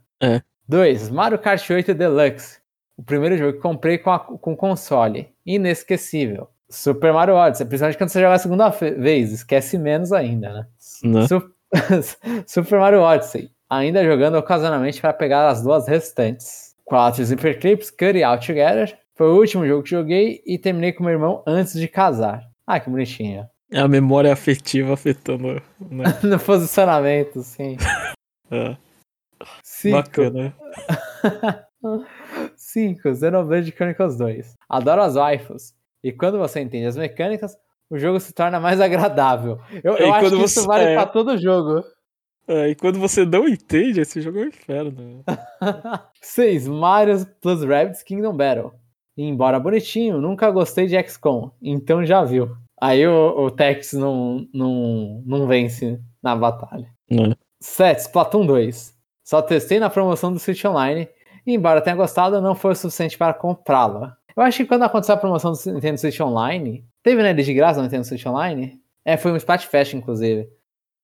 2. Mario Kart 8 Deluxe. O primeiro jogo que comprei com console. Inesquecível. Super Mario Odyssey. Principalmente quando você jogar a segunda vez. Esquece menos ainda, né? Super Mario Odyssey. Ainda jogando ocasionalmente para pegar as duas restantes. 4. Zipper Clips, Cut It Out Together. Foi o último jogo que joguei e terminei com meu irmão antes de casar. Ah, que bonitinho. É a memória afetiva afetando, né? No posicionamento, sim. É. 5. Bacana. 5. Xenoblade Chronicles 2. Adoro as waifus. E quando você entende as mecânicas, o jogo se torna mais agradável. Eu acho que isso vale pra todo jogo. E quando você não entende, esse jogo é um inferno. 6. Mario plus Rabbids Kingdom Battle. E embora bonitinho, nunca gostei de XCOM. Então já viu. Aí o Tex não vence na batalha. 7. Splatoon 2. Só testei na promoção do Switch Online. E embora tenha gostado, não foi o suficiente para comprá-la. Eu acho que quando aconteceu a promoção do Nintendo Switch Online... Teve, né, de graça no Nintendo Switch Online? Foi um Splatfest, inclusive.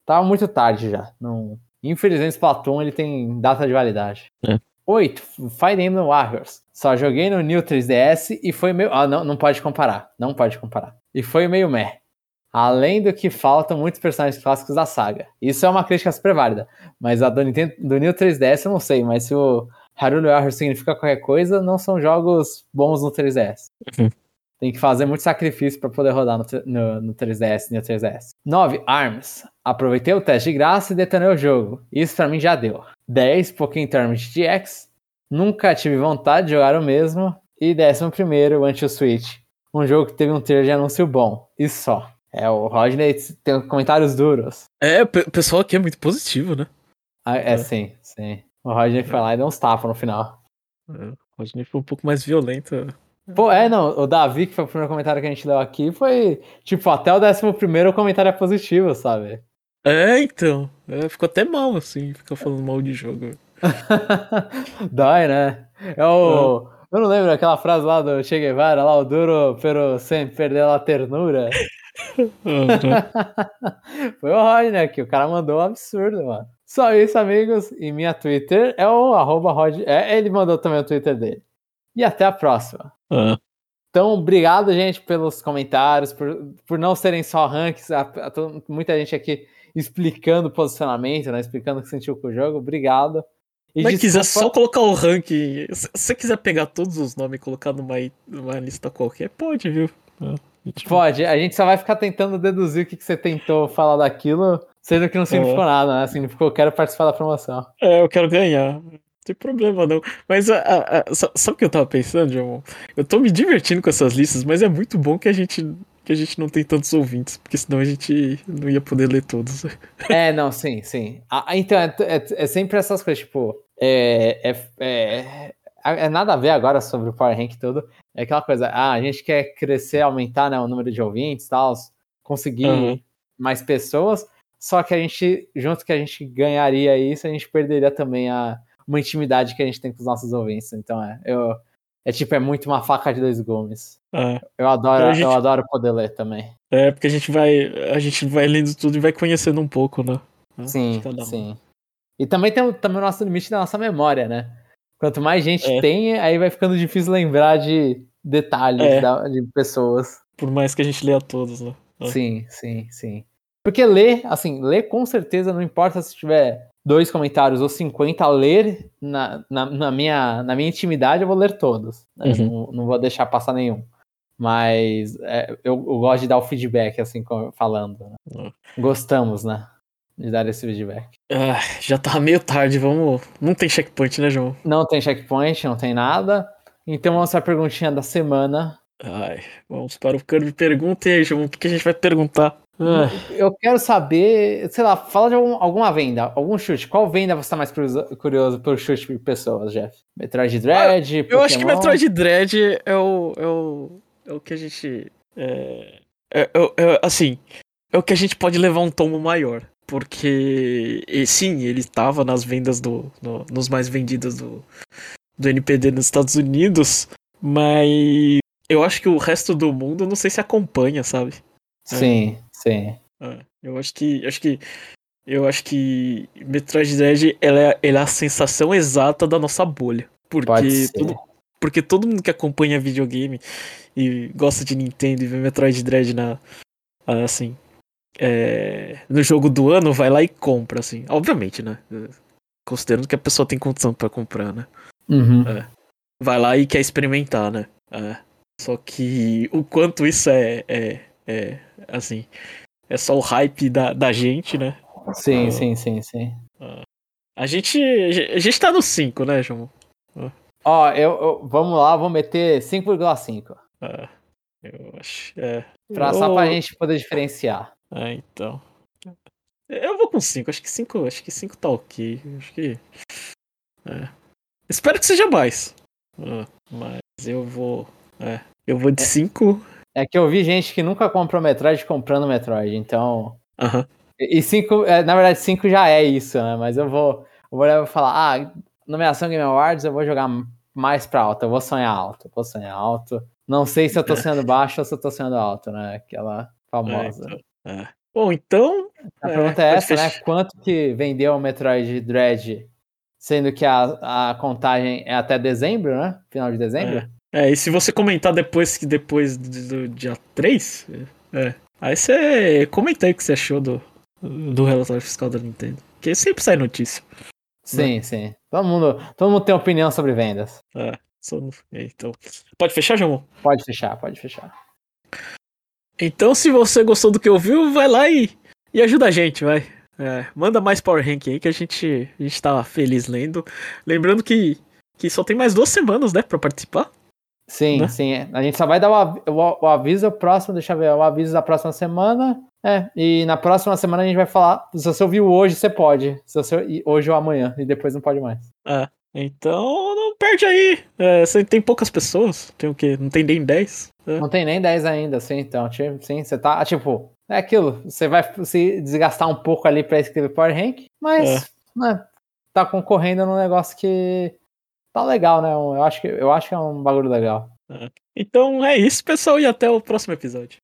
Tava muito tarde já. Não... Infelizmente, Splatoon ele tem data de validade. 8. Fire Emblem Warriors. Só joguei no New 3DS e foi meio... Ah, não pode comparar. Não pode comparar. E foi meio meh. Além do que faltam muitos personagens clássicos da saga. Isso é uma crítica super válida. Mas a do Nintendo, do New 3DS eu não sei, mas se o... Hyrule Warriors significa qualquer coisa, não são jogos bons no 3DS. Tem que fazer muito sacrifício para poder rodar no 3DS, no 3DS. 9. ARMS. Aproveitei o teste de graça e detonei o jogo. Isso pra mim já deu. 10. Pokémon Tournament DX. Nunca tive vontade de jogar o mesmo. E 11º, Until Switch. Um jogo que teve um trailer de anúncio bom. E só. O Rodney tem comentários duros. O pessoal aqui é muito positivo, né? Sim, sim. O Rodney foi lá e deu uns tapas no final. O Rodney foi um pouco mais violento. O Davi, que foi o primeiro comentário que a gente leu aqui, foi, até o 11º o comentário é positivo, sabe? Então. Ficou até mal, assim, ficar falando mal de jogo. Dói, né? Eu não lembro aquela frase lá do Che Guevara, lá, o duro, pero sem perder a ternura. Foi o Rodney que o cara mandou um absurdo, mano. Só isso, amigos. E minha Twitter é o @Rod. Ele mandou também o Twitter dele. E até a próxima. Então, obrigado, gente, pelos comentários, por não serem só ranks. Muita gente aqui explicando o posicionamento, né? Explicando o que sentiu com o jogo. Obrigado. Mas quiser só colocar o ranking. Se você quiser pegar todos os nomes e colocar numa lista qualquer, pode, viu? Pode. A gente só vai ficar tentando deduzir o que você tentou falar daquilo. Sendo que não significou nada, né? Significou quero participar da promoção. Eu quero ganhar. Não tem problema, não. Mas sabe o que eu tava pensando, João? Eu tô me divertindo com essas listas, mas é muito bom que a gente não tem tantos ouvintes, porque senão a gente não ia poder ler todos. Não, sim, sim. Então, é sempre essas coisas, tipo... É nada a ver agora sobre o Power Rank e tudo. É aquela coisa, a gente quer crescer, aumentar, né, o número de ouvintes e tal, conseguir mais pessoas... Só que junto que a gente ganharia isso, a gente perderia também uma intimidade que a gente tem com os nossos ouvintes. Então é muito uma faca de dois gumes. Eu adoro poder ler também. Porque a gente vai lendo tudo e vai conhecendo um pouco, né? Sim, sim. E também tem também o nosso limite da nossa memória, né? Quanto mais gente tem, aí vai ficando difícil lembrar de detalhes de pessoas. Por mais que a gente leia todos, né? Sim, sim, sim. Porque ler com certeza, não importa se tiver 2 comentários ou 50, ler na minha intimidade, eu vou ler todos. Né? Não vou deixar passar nenhum. Mas eu gosto de dar o feedback, assim, falando. Né? Gostamos, né? De dar esse feedback. Já tá meio tarde, vamos... Não tem checkpoint, né, João? Não tem checkpoint, não tem nada. Então, vamos para a perguntinha da semana. Ai, vamos para o cano de pergunta. E aí, João, o que a gente vai perguntar? Eu quero saber, sei lá, fala de alguma venda, algum chute. Qual venda você tá mais curioso pelo chute de pessoas, Jeff? Metroid Dread? Eu acho que Metroid Dread é o que a gente... assim, é o que a gente pode levar um tombo maior. Porque, sim, ele estava nas vendas nos mais vendidos do NPD nos Estados Unidos, mas eu acho que o resto do mundo não sei se acompanha, sabe? Sim, sim. Eu acho que Metroid Dread ela é a sensação exata da nossa bolha. Porque todo mundo que acompanha videogame e gosta de Nintendo e vê Metroid Dread no jogo do ano, vai lá e compra, assim. Obviamente, né? Considerando que a pessoa tem condição pra comprar, né? Uhum. Vai lá e quer experimentar, né? Só que o quanto isso é só o hype da gente, né? Sim, sim. A gente tá no 5, né, João? Ó, vamos lá, vamos meter 5,5. Eu acho. Só pra gente poder diferenciar. Então. Eu vou com 5, acho que 5 tá ok. Espero que seja mais. Mas eu vou. Eu vou de 5. É que eu vi gente que nunca comprou Metroid comprando Metroid, então... Uhum. E 5, na verdade 5 já é isso, né? Mas eu vou olhar e vou falar, nomeação Game Awards, eu vou jogar mais pra alto, eu vou sonhar alto, Não sei se eu tô sonhando baixo ou se eu tô sonhando alto, né? Aquela famosa. Bom, então... A pergunta é essa, né? Quanto que vendeu o Metroid Dread, sendo que a contagem é até dezembro, né? Final de dezembro? E se você comentar depois do dia 3, aí você comenta aí o que você achou do relatório fiscal da Nintendo. Porque sempre sai notícia. Sim, né? Sim. Todo mundo tem opinião sobre vendas. Então. Pode fechar, Jamon? Pode fechar. Então, se você gostou do que ouviu, vai lá e ajuda a gente, vai. Manda mais Power Rank aí que a gente tá feliz lendo. Lembrando que só tem mais 2 semanas, né, pra participar. Sim, né? Sim. A gente só vai dar o aviso próximo, deixa eu ver, o aviso da próxima semana. E na próxima semana a gente vai falar, se você ouviu hoje, você pode. Se você hoje ou amanhã, e depois não pode mais. Então não perde aí. Você tem poucas pessoas, tem o quê? Não tem nem 10? Não tem nem 10 ainda, sim, então. Sim, você tá, é aquilo. Você vai se desgastar um pouco ali pra escrever Power Rank, mas tá concorrendo num negócio que... Tá legal, né? Eu acho que é um bagulho legal. Então é isso, pessoal, e até o próximo episódio.